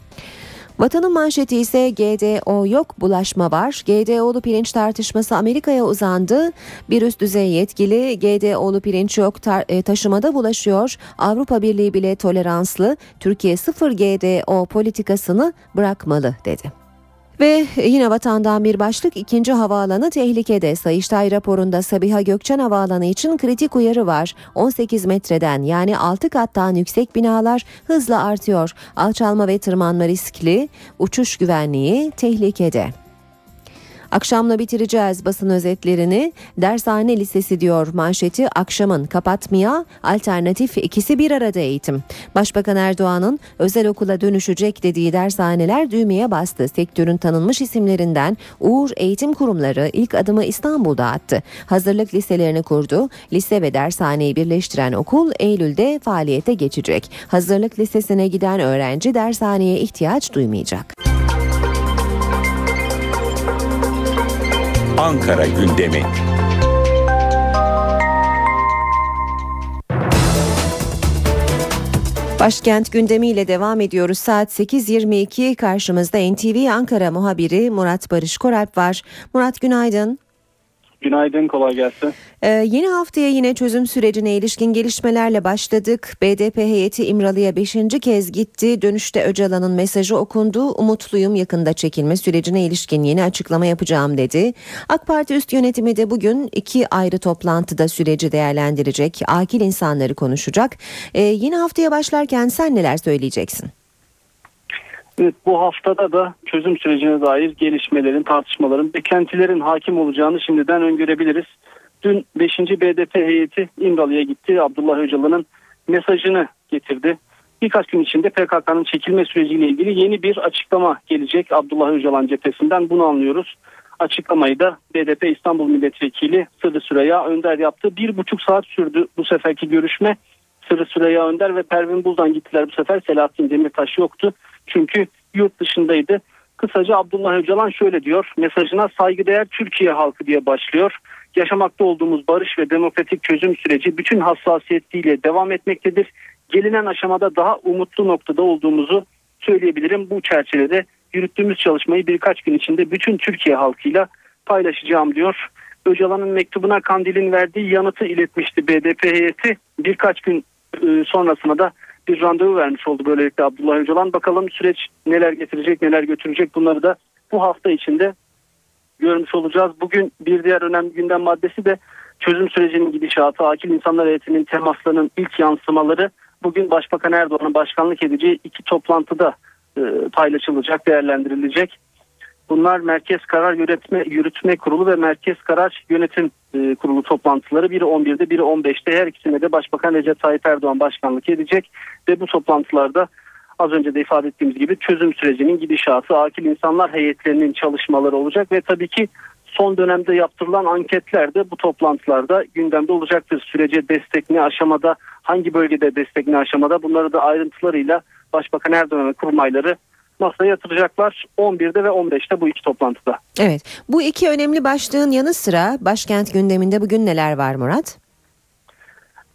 Vatanın manşeti ise G D O yok bulaşma var. G D O'lu pirinç tartışması Amerika'ya uzandı. Bir üst düzey yetkili G D O'lu pirinç yok tar- taşımada bulaşıyor. Avrupa Birliği bile toleranslı. Türkiye sıfır G D O politikasını bırakmalı dedi. Ve yine vatandan bir başlık ikinci havaalanı tehlikede. Sayıştay raporunda Sabiha Gökçen Havaalanı için kritik uyarı var. on sekiz metreden yani altı kattan yüksek binalar hızla artıyor. Alçalma ve tırmanma riskli, uçuş güvenliği tehlikede. Akşamla bitireceğiz basın özetlerini. Dershane lisesi diyor manşeti akşamın kapatmaya alternatif ikisi bir arada eğitim. Başbakan Erdoğan'ın özel okula dönüşecek dediği dershaneler düğmeye bastı. Sektörün tanınmış isimlerinden Uğur Eğitim Kurumları ilk adımı İstanbul'da attı. Hazırlık liselerini kurdu. Lise ve dershaneyi birleştiren okul Eylül'de faaliyete geçecek. Hazırlık lisesine giden öğrenci dershaneye ihtiyaç duymayacak. Ankara gündemi. Başkent gündemiyle devam ediyoruz. Saat sekiz yirmi iki karşımızda N T V Ankara muhabiri Murat Barış Koralp var. Murat günaydın. Günaydın, kolay gelsin. Ee, yeni haftaya yine çözüm sürecine ilişkin gelişmelerle başladık. B D P heyeti İmralı'ya beşinci kez gitti. Dönüşte Öcalan'ın mesajı okundu. Umutluyum yakında çekilme sürecine ilişkin yeni açıklama yapacağım dedi. AK Parti üst yönetimi de bugün iki ayrı toplantıda süreci değerlendirecek. Akil insanları konuşacak. Ee, yeni haftaya başlarken sen neler söyleyeceksin? Evet, bu haftada da çözüm sürecine dair gelişmelerin, tartışmaların, beklentilerin hakim olacağını şimdiden öngörebiliriz. Dün beşinci B D P heyeti İmralı'ya gitti. Abdullah Öcalan'ın mesajını getirdi. birkaç gün içinde P K K'nın çekilme süreciyle ilgili yeni bir açıklama gelecek Abdullah Öcalan cephesinden, bunu anlıyoruz. Açıklamayı da B D P İstanbul Milletvekili Sırrı Süreyya Önder yaptı. Bir buçuk saat sürdü bu seferki görüşme. Sırrı Süreyya Önder ve Pervin Buldan gittiler bu sefer. Selahattin Demirtaş yoktu çünkü yurt dışındaydı. Kısaca Abdullah Öcalan şöyle diyor: mesajına saygıdeğer Türkiye halkı diye başlıyor. Yaşamakta olduğumuz barış ve demokratik çözüm süreci bütün hassasiyetiyle devam etmektedir. Gelinen aşamada daha umutlu noktada olduğumuzu söyleyebilirim. Bu çerçevede yürüttüğümüz çalışmayı birkaç gün içinde bütün Türkiye halkıyla paylaşacağım diyor. Öcalan'ın mektubuna Kandil'in verdiği yanıtı iletmişti B D P heyeti. Birkaç gün sonrasına da bir randevu vermiş oldu böylelikle Abdullah Öcalan. Bakalım süreç neler getirecek, neler götürecek, bunları da bu hafta içinde görmüş olacağız. Bugün bir diğer önemli gündem maddesi de çözüm sürecinin gidişatı, akil insanlar heyetinin temaslarının ilk yansımaları. Bugün Başbakan Erdoğan'ın başkanlık edeceği iki toplantıda e, paylaşılacak, değerlendirilecek. Bunlar Merkez Karar Yönetme, Yürütme Kurulu ve Merkez Karar Yönetim e, Kurulu toplantıları. Biri on birde, biri on beşte. Her ikisine de Başbakan Recep Tayyip Erdoğan başkanlık edecek ve bu toplantılarda az önce de ifade ettiğimiz gibi çözüm sürecinin gidişatı, akil insanlar heyetlerinin çalışmaları olacak ve tabii ki son dönemde yaptırılan anketler de bu toplantılarda gündemde olacaktır. Sürece destek ne aşamada, hangi bölgede destek ne aşamada, bunları da ayrıntılarıyla Başbakan Erdoğan'ın kurmayları masaya yatıracaklar on birde ve on beşte bu iki toplantıda. Evet, bu iki önemli başlığın yanı sıra başkent gündeminde bugün neler var Murat?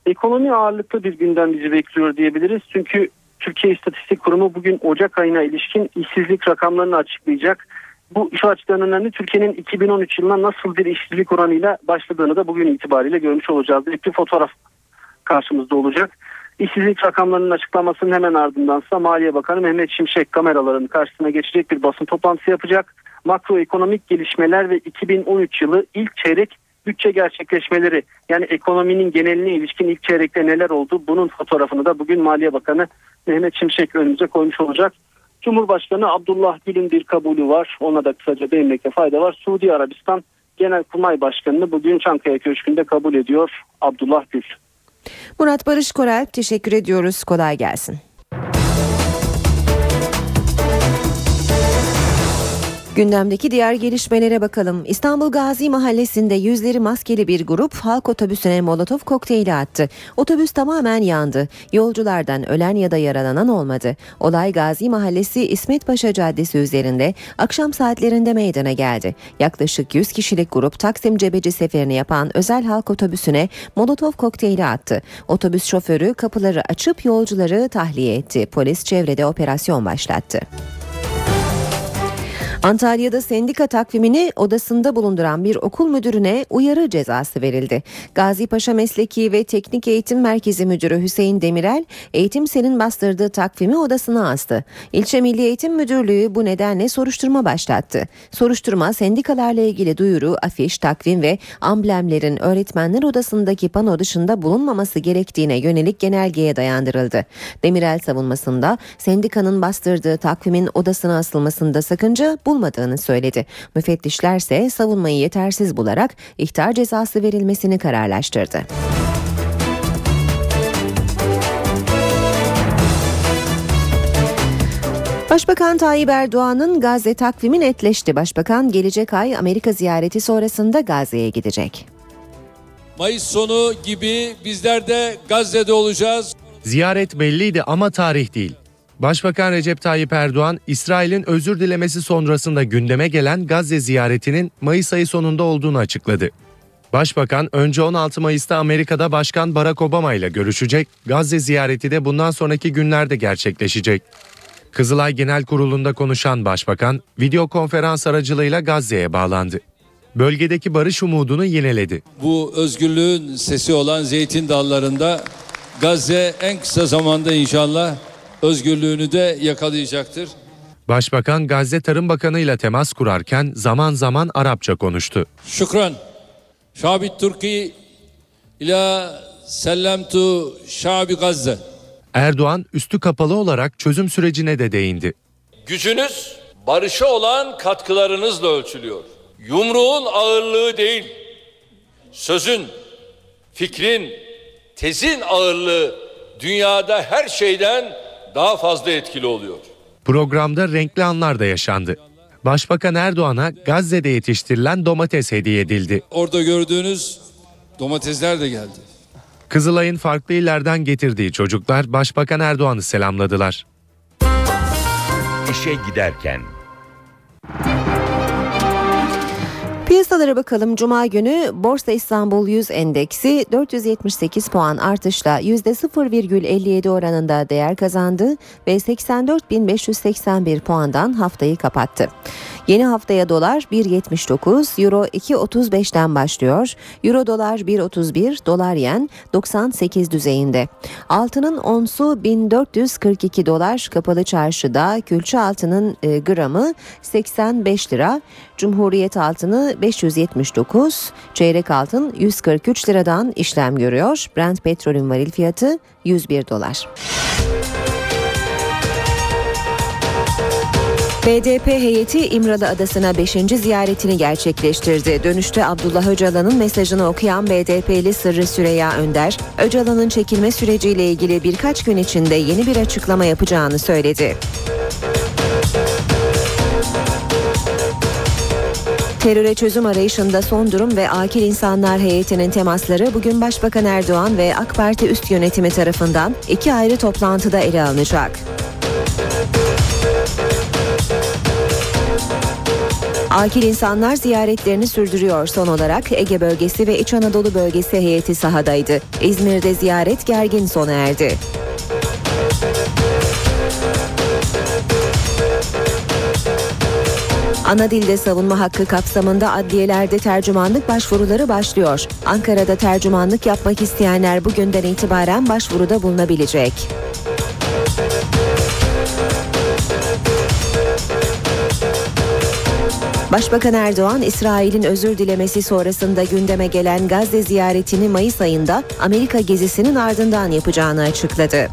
Ekonomi ağırlıklı bir gündem bizi bekliyor diyebiliriz. Çünkü Türkiye İstatistik Kurumu bugün Ocak ayına ilişkin işsizlik rakamlarını açıklayacak. Bu şu açıdan önemli, Türkiye'nin iki bin on üç yılına nasıl bir işsizlik oranıyla başladığını da bugün itibariyle görmüş olacağız. Bir fotoğraf karşımızda olacak. İşsizlik rakamlarının açıklamasının hemen ardındansa Maliye Bakanı Mehmet Şimşek kameraların karşısına geçecek, bir basın toplantısı yapacak. Makroekonomik gelişmeler ve iki bin on üç yılı ilk çeyrek bütçe gerçekleşmeleri, yani ekonominin geneline ilişkin ilk çeyrekte neler oldu, bunun fotoğrafını da bugün Maliye Bakanı Mehmet Şimşek önümüze koymuş olacak. Cumhurbaşkanı Abdullah Gül'ün bir kabulü var. Ona da kısaca değinmekte fayda var. Suudi Arabistan Genelkurmay Başkanı'nı bugün Çankaya Köşkü'nde kabul ediyor Abdullah Gül. Murat Barış Koray, teşekkür ediyoruz. Kolay gelsin. Gündemdeki diğer gelişmelere bakalım. İstanbul Gazi Mahallesi'nde yüzleri maskeli bir grup halk otobüsüne molotof kokteyli attı. Otobüs tamamen yandı. Yolculardan ölen ya da yaralanan olmadı. Olay Gazi Mahallesi İsmet Paşa Caddesi üzerinde akşam saatlerinde meydana geldi. Yaklaşık yüz kişilik grup Taksim Cebeci seferini yapan özel halk otobüsüne molotof kokteyli attı. Otobüs şoförü kapıları açıp yolcuları tahliye etti. Polis çevrede operasyon başlattı. Antalya'da sendika takvimini odasında bulunduran bir okul müdürüne uyarı cezası verildi. Gazipaşa Mesleki ve Teknik Eğitim Merkezi Müdürü Hüseyin Demirel, eğitimselin bastırdığı takvimi odasına astı. İlçe Milli Eğitim Müdürlüğü bu nedenle soruşturma başlattı. Soruşturma, sendikalarla ilgili duyuru, afiş, takvim ve amblemlerin öğretmenler odasındaki pano dışında bulunmaması gerektiğine yönelik genelgeye dayandırıldı. Demirel savunmasında sendikanın bastırdığı takvimin odasına asılmasında sakınca bu olmadığını söyledi. Müfettişler ise savunmayı yetersiz bularak ihtar cezası verilmesini kararlaştırdı. Başbakan Tayyip Erdoğan'ın Gazze takvimi netleşti. Başbakan gelecek ay Amerika ziyareti sonrasında Gazze'ye gidecek. Mayıs sonu gibi bizler de Gazze'de olacağız. Ziyaret belliydi ama tarih değil. Başbakan Recep Tayyip Erdoğan, İsrail'in özür dilemesi sonrasında gündeme gelen Gazze ziyaretinin Mayıs ayı sonunda olduğunu açıkladı. Başbakan önce on altı Mayıs'ta Amerika'da Başkan Barack Obama ile görüşecek, Gazze ziyareti de bundan sonraki günlerde gerçekleşecek. Kızılay Genel Kurulu'nda konuşan Başbakan, video konferans aracılığıyla Gazze'ye bağlandı. Bölgedeki barış umudunu yineledi. Bu özgürlüğün sesi olan Zeytin Dalları'nda Gazze en kısa zamanda inşallah özgürlüğünü de yakalayacaktır. Başbakan Gazze Tarım Bakanı ile temas kurarken zaman zaman Arapça konuştu. Şükran. Şabit Türkiye ila sellemtu şabi Gazze. Erdoğan üstü kapalı olarak çözüm sürecine de değindi. Gücünüz barışa olan katkılarınızla ölçülüyor. Yumruğun ağırlığı değil, sözün, fikrin, tezin ağırlığı dünyada her şeyden daha fazla etkili oluyor. Programda renkli anlar da yaşandı. Başbakan Erdoğan'a Gazze'de yetiştirilen domates hediye edildi. Orada gördüğünüz domatesler de geldi. Kızılay'ın farklı illerden getirdiği çocuklar Başbakan Erdoğan'ı selamladılar. İşe giderken. Piyasalara bakalım. Cuma günü Borsa İstanbul yüz endeksi dört yüz yetmiş sekiz puan artışla yüzde sıfır virgül elli yedi oranında değer kazandı ve seksen dört bin beş yüz seksen bir puandan haftayı kapattı. Yeni haftaya dolar bir virgül yetmiş dokuz, euro iki virgül otuz beşten başlıyor. Euro dolar bir virgül otuz bir, dolar yen doksan sekiz düzeyinde. Altının onsu bin dört yüz kırk iki dolar, kapalı çarşıda külçe altının e, gramı seksen beş lira. Cumhuriyet altını beş yüz yetmiş dokuz, çeyrek altın yüz kırk üç liradan işlem görüyor. Brent petrolün varil fiyatı yüz bir dolar. B D P heyeti İmralı Adası'na beşinci ziyaretini gerçekleştirdi. Dönüşte Abdullah Öcalan'ın mesajını okuyan B D P'li Sırrı Süreyya Önder, Öcalan'ın çekilme süreciyle ilgili birkaç gün içinde yeni bir açıklama yapacağını söyledi. Teröre çözüm arayışında son durum ve akil insanlar heyetinin temasları bugün Başbakan Erdoğan ve AK Parti üst yönetimi tarafından iki ayrı toplantıda ele alınacak. Akil insanlar ziyaretlerini sürdürüyor. Son olarak Ege bölgesi ve İç Anadolu bölgesi heyeti sahadaydı. İzmir'de ziyaret gergin sona erdi. Ana dilde savunma hakkı kapsamında adliyelerde tercümanlık başvuruları başlıyor. Ankara'da tercümanlık yapmak isteyenler bugünden itibaren başvuruda bulunabilecek. Başbakan Erdoğan, İsrail'in özür dilemesi sonrasında gündeme gelen Gazze ziyaretini Mayıs ayında Amerika gezisinin ardından yapacağını açıkladı.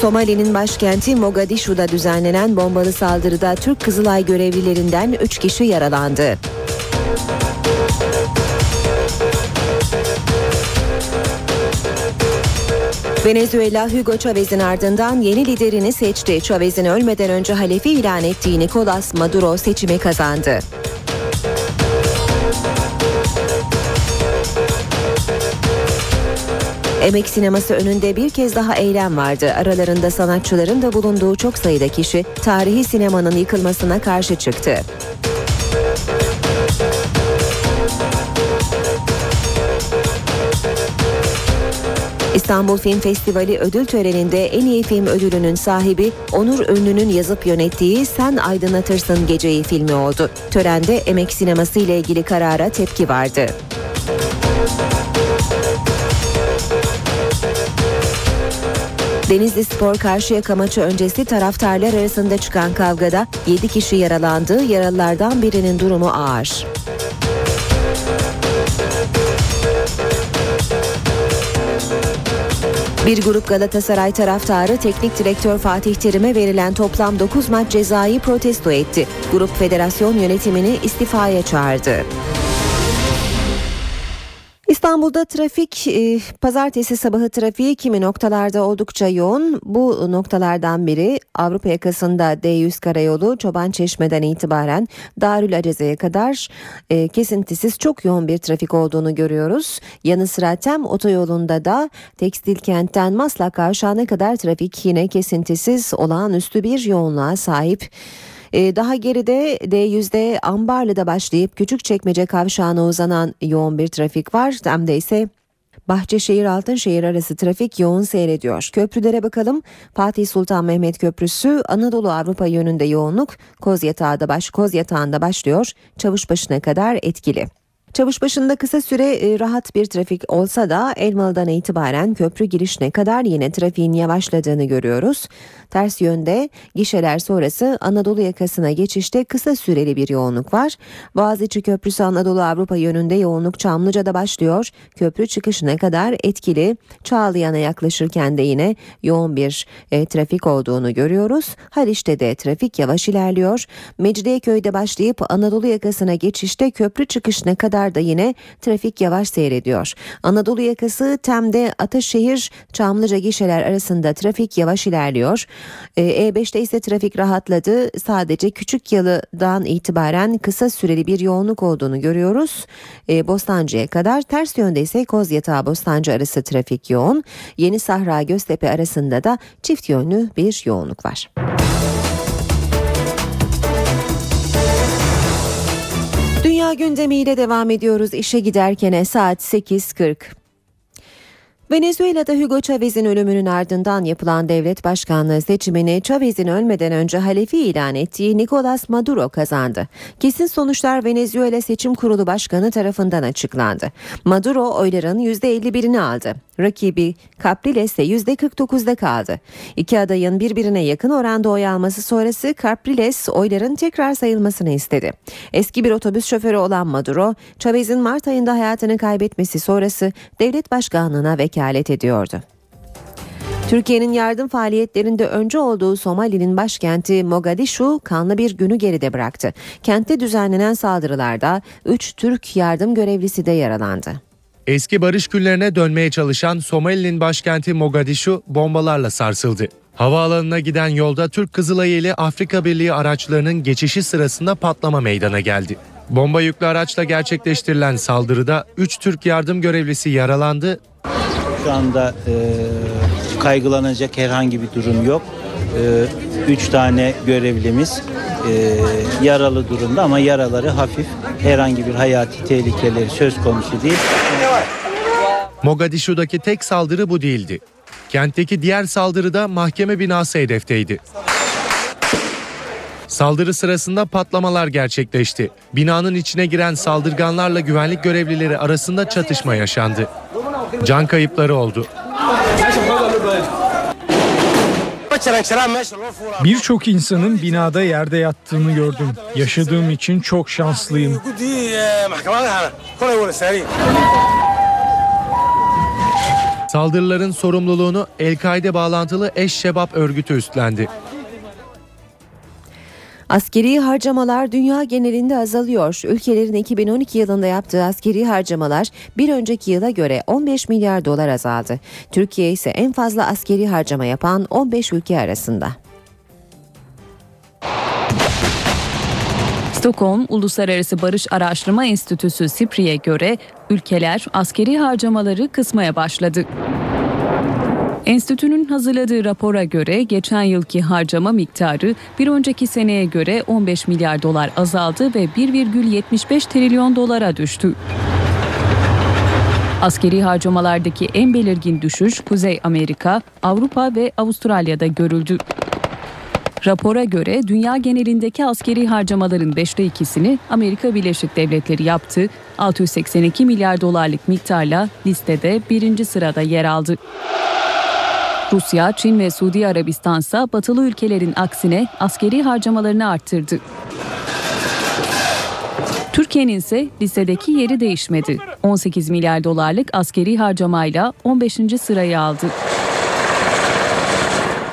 Somali'nin başkenti Mogadişu'da düzenlenen bombalı saldırıda Türk Kızılay görevlilerinden üç kişi yaralandı. Venezuela, Hugo Chavez'in ardından yeni liderini seçti. Chavez'in ölmeden önce halefi ilan ettiği Nicolas Maduro seçimi kazandı. Emek sineması önünde bir kez daha eylem vardı. Aralarında sanatçıların da bulunduğu çok sayıda kişi tarihi sinemanın yıkılmasına karşı çıktı. İstanbul Film Festivali ödül töreninde en iyi film ödülünün sahibi Onur Ünlü'nün yazıp yönettiği Sen Aydınlatırsın Geceyi filmi oldu. Törende Emek sineması ile ilgili karara tepki vardı. Denizlispor Karşıyaka maçı öncesi taraftarlar arasında çıkan kavgada yedi kişi yaralandı. Yaralılardan birinin durumu ağır. Bir grup Galatasaray taraftarı teknik direktör Fatih Terim'e verilen toplam dokuz maç cezayı protesto etti. Grup federasyon yönetimini istifaya çağırdı. İstanbul'da trafik, e, pazartesi sabahı trafiği kimi noktalarda oldukça yoğun. Bu noktalardan biri Avrupa yakasında D yüz karayolu Çobançeşme'den itibaren Darülacaza'ya kadar e, kesintisiz çok yoğun bir trafik olduğunu görüyoruz. Yanı sıra Tem otoyolunda da Tekstilkent'ten Maslak Kavşağı'na kadar trafik yine kesintisiz, olağanüstü bir yoğunluğa sahip. Daha geride D yüzde Ambarlı'da başlayıp Küçükçekmece kavşağına uzanan yoğun bir trafik var. Tem'de ise Bahçeşehir-Altınşehir arası trafik yoğun seyrediyor. Köprülere bakalım. Fatih Sultan Mehmet Köprüsü Anadolu Avrupa yönünde yoğunluk Kozyatağı'da baş, Kozyatağı'nda başlıyor. Çavuşbaşı'na kadar etkili. Çavuşbaşı'nda kısa süre rahat bir trafik olsa da Elmalı'dan itibaren köprü girişine kadar yine trafiğin yavaşladığını görüyoruz. Ters yönde gişeler sonrası Anadolu yakasına geçişte kısa süreli bir yoğunluk var. Boğaziçi Köprüsü Anadolu Avrupa yönünde yoğunluk Çamlıca'da başlıyor. Köprü çıkışına kadar etkili. Çağlayan'a yaklaşırken de yine yoğun bir e, trafik olduğunu görüyoruz. Haliç'te de trafik yavaş ilerliyor. Mecidiyeköy'de başlayıp Anadolu yakasına geçişte köprü çıkışına kadar Yollarda yine trafik yavaş seyrediyor. Anadolu yakası Tem'de Ataşehir Çamlıca gişeler arasında trafik yavaş ilerliyor. E beşte ise trafik rahatladı. Sadece Küçükyalı'dan itibaren kısa süreli bir yoğunluk olduğunu görüyoruz. E, Bostancı'ya kadar. Ters yönde ise Kozyatağı Bostancı arası trafik yoğun. Yeni Sahra Göztepe arasında da çift yönlü bir yoğunluk var. Dünya gündemiyle devam ediyoruz. İşe giderkene saat sekiz kırk. Venezuela'da Hugo Chavez'in ölümünün ardından yapılan devlet başkanlığı seçimini Chavez'in ölmeden önce halefi ilan ettiği Nicolas Maduro kazandı. Kesin sonuçlar Venezuela Seçim Kurulu Başkanı tarafından açıklandı. Maduro oyların yüzde elli birini aldı. Rakibi Capriles ise yüzde kırk dokuzda kaldı. İki adayın birbirine yakın oranda oy alması sonrası Capriles oyların tekrar sayılmasını istedi. Eski bir otobüs şoförü olan Maduro, Chavez'in Mart ayında hayatını kaybetmesi sonrası devlet başkanlığına vekalet ediyordu. Türkiye'nin yardım faaliyetlerinde önce olduğu Somali'nin başkenti Mogadishu kanlı bir günü geride bıraktı. Kentte düzenlenen saldırılarda üç Türk yardım görevlisi de yaralandı. Eski barış günlerine dönmeye çalışan Somali'nin başkenti Mogadishu bombalarla sarsıldı. Havaalanına giden yolda Türk Kızılayı ile Afrika Birliği araçlarının geçişi sırasında patlama meydana geldi. Bomba yüklü araçla gerçekleştirilen saldırıda üç Türk yardım görevlisi yaralandı. Şu anda e, kaygılanacak herhangi bir durum yok. üç e, tane görevlimiz e, yaralı durumda ama yaraları hafif. Herhangi bir hayati tehlikeleri söz konusu değil. Mogadishu'daki tek saldırı bu değildi. Kentteki diğer saldırıda mahkeme binası hedefteydi. Saldırı sırasında patlamalar gerçekleşti. Binanın içine giren saldırganlarla güvenlik görevlileri arasında çatışma yaşandı. Can kayıpları oldu. Birçok insanın binada yerde yattığını gördüm. Yaşadığım için çok şanslıyım. Saldırıların sorumluluğunu El-Kaide bağlantılı Eş-Şebab örgütü üstlendi. Askeri harcamalar dünya genelinde azalıyor. Ülkelerin iki bin on iki yılında yaptığı askeri harcamalar bir önceki yıla göre on beş milyar dolar azaldı. Türkiye ise en fazla askeri harcama yapan on beş ülke arasında. Stockholm Uluslararası Barış Araştırma Enstitüsü SIPRI'ye göre ülkeler askeri harcamaları kısmaya başladı. Enstitünün hazırladığı rapora göre geçen yılki harcama miktarı bir önceki seneye göre on beş milyar dolar azaldı ve bir virgül yetmiş beş trilyon dolara düştü. Askeri harcamalardaki en belirgin düşüş Kuzey Amerika, Avrupa ve Avustralya'da görüldü. Rapora göre dünya genelindeki askeri harcamaların beşte ikisini Amerika Birleşik Devletleri yaptı. altı yüz seksen iki milyar dolarlık miktarla listede birinci sırada yer aldı. Rusya, Çin ve Suudi Arabistan ise batılı ülkelerin aksine askeri harcamalarını arttırdı. Türkiye'nin ise listedeki yeri değişmedi. on sekiz milyar dolarlık askeri harcamayla on beşinci sırayı aldı.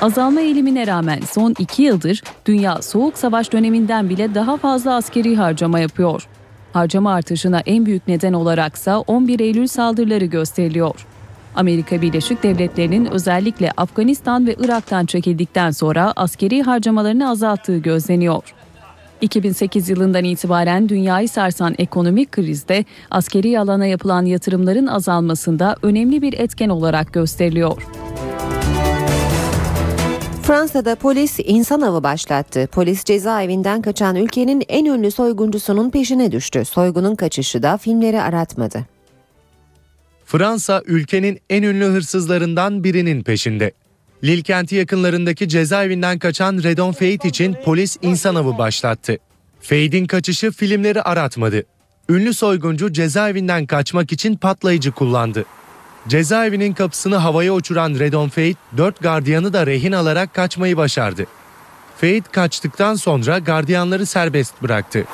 Azalma eğilimine rağmen son iki yıldır dünya soğuk savaş döneminden bile daha fazla askeri harcama yapıyor. Harcama artışına en büyük neden olaraksa on bir Eylül saldırıları gösteriliyor. Amerika Birleşik Devletleri'nin özellikle Afganistan ve Irak'tan çekildikten sonra askeri harcamalarını azalttığı gözleniyor. iki bin sekiz yılından itibaren dünyayı sarsan ekonomik krizde askeri alana yapılan yatırımların azalmasında önemli bir etken olarak gösteriliyor. Fransa'da polis insan avı başlattı. Polis cezaevinden kaçan ülkenin en ünlü soyguncusunun peşine düştü. Soygunun kaçışı da filmleri aratmadı. Fransa ülkenin en ünlü hırsızlarından birinin peşinde. Lille kenti yakınlarındaki cezaevinden kaçan Redon Feid için polis insan avı başlattı. Feid'in kaçışı filmleri aratmadı. Ünlü soyguncu cezaevinden kaçmak için patlayıcı kullandı. Cezaevinin kapısını havaya uçuran Redon Feid, dört gardiyanı da rehin alarak kaçmayı başardı. Feid kaçtıktan sonra gardiyanları serbest bıraktı.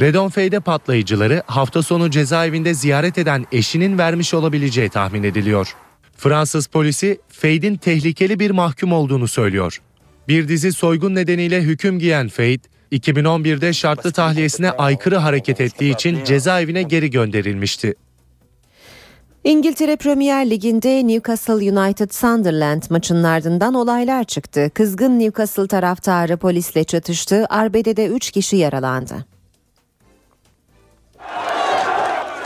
Redon Feid'e patlayıcıları hafta sonu cezaevinde ziyaret eden eşinin vermiş olabileceği tahmin ediliyor. Fransız polisi Feid'in tehlikeli bir mahkum olduğunu söylüyor. Bir dizi soygun nedeniyle hüküm giyen Feid, iki bin on birde şartlı tahliyesine aykırı hareket ettiği için cezaevine geri gönderilmişti. İngiltere Premier Ligi'nde Newcastle United Sunderland maçının ardından olaylar çıktı. Kızgın Newcastle taraftarı polisle çatıştı. Arbede'de üç kişi yaralandı.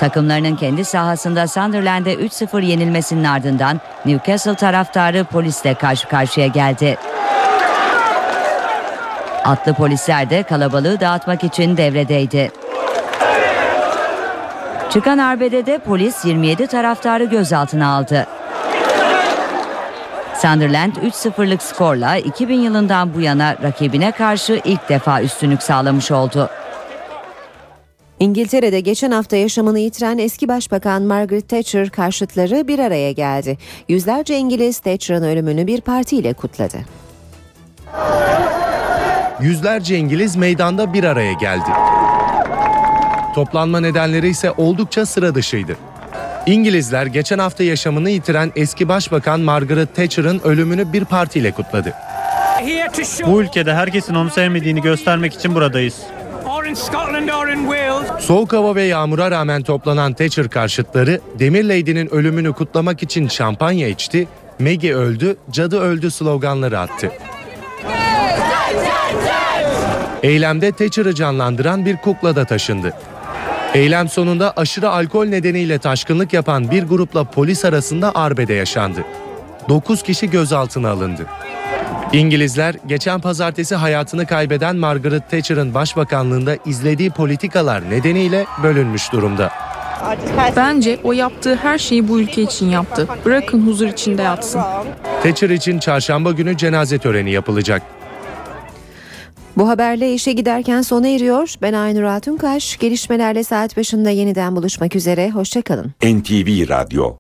Takımlarının kendi sahasında Sunderland'e üç sıfır yenilmesinin ardından Newcastle taraftarı polisle karşı karşıya geldi. Atlı polisler de kalabalığı dağıtmak için devredeydi. Çıkan arbedede polis yirmi yedi taraftarı gözaltına aldı. Sunderland üç sıfırlık skorla iki bin yılından bu yana rakibine karşı ilk defa üstünlük sağlamış oldu. İngiltere'de geçen hafta yaşamını yitiren eski başbakan Margaret Thatcher karşıtları bir araya geldi. Yüzlerce İngiliz Thatcher'ın ölümünü bir partiyle kutladı. Yüzlerce İngiliz meydanda bir araya geldi. Toplanma nedenleri ise oldukça sıra dışıydı. İngilizler geçen hafta yaşamını yitiren eski başbakan Margaret Thatcher'ın ölümünü bir partiyle kutladı. Bu ülkede herkesin onu sevmediğini göstermek için buradayız. Soğuk hava ve yağmura rağmen toplanan Thatcher karşıtları Demir Lady'nin ölümünü kutlamak için şampanya içti, Maggie öldü, cadı öldü sloganları attı. Eylemde Thatcher'ı canlandıran bir kukla da taşındı. Eylem sonunda aşırı alkol nedeniyle taşkınlık yapan bir grupla polis arasında arbede yaşandı. dokuz kişi gözaltına alındı. İngilizler geçen pazartesi hayatını kaybeden Margaret Thatcher'ın başbakanlığında izlediği politikalar nedeniyle bölünmüş durumda. Bence o yaptığı her şeyi bu ülke için yaptı. Bırakın huzur içinde yatsın. Thatcher için çarşamba günü cenaze töreni yapılacak. Bu haberle işe giderken sona eriyor. Ben Aynur Altunkaş. Gelişmelerle saat başında yeniden buluşmak üzere. Hoşça kalın. N T V Radyo.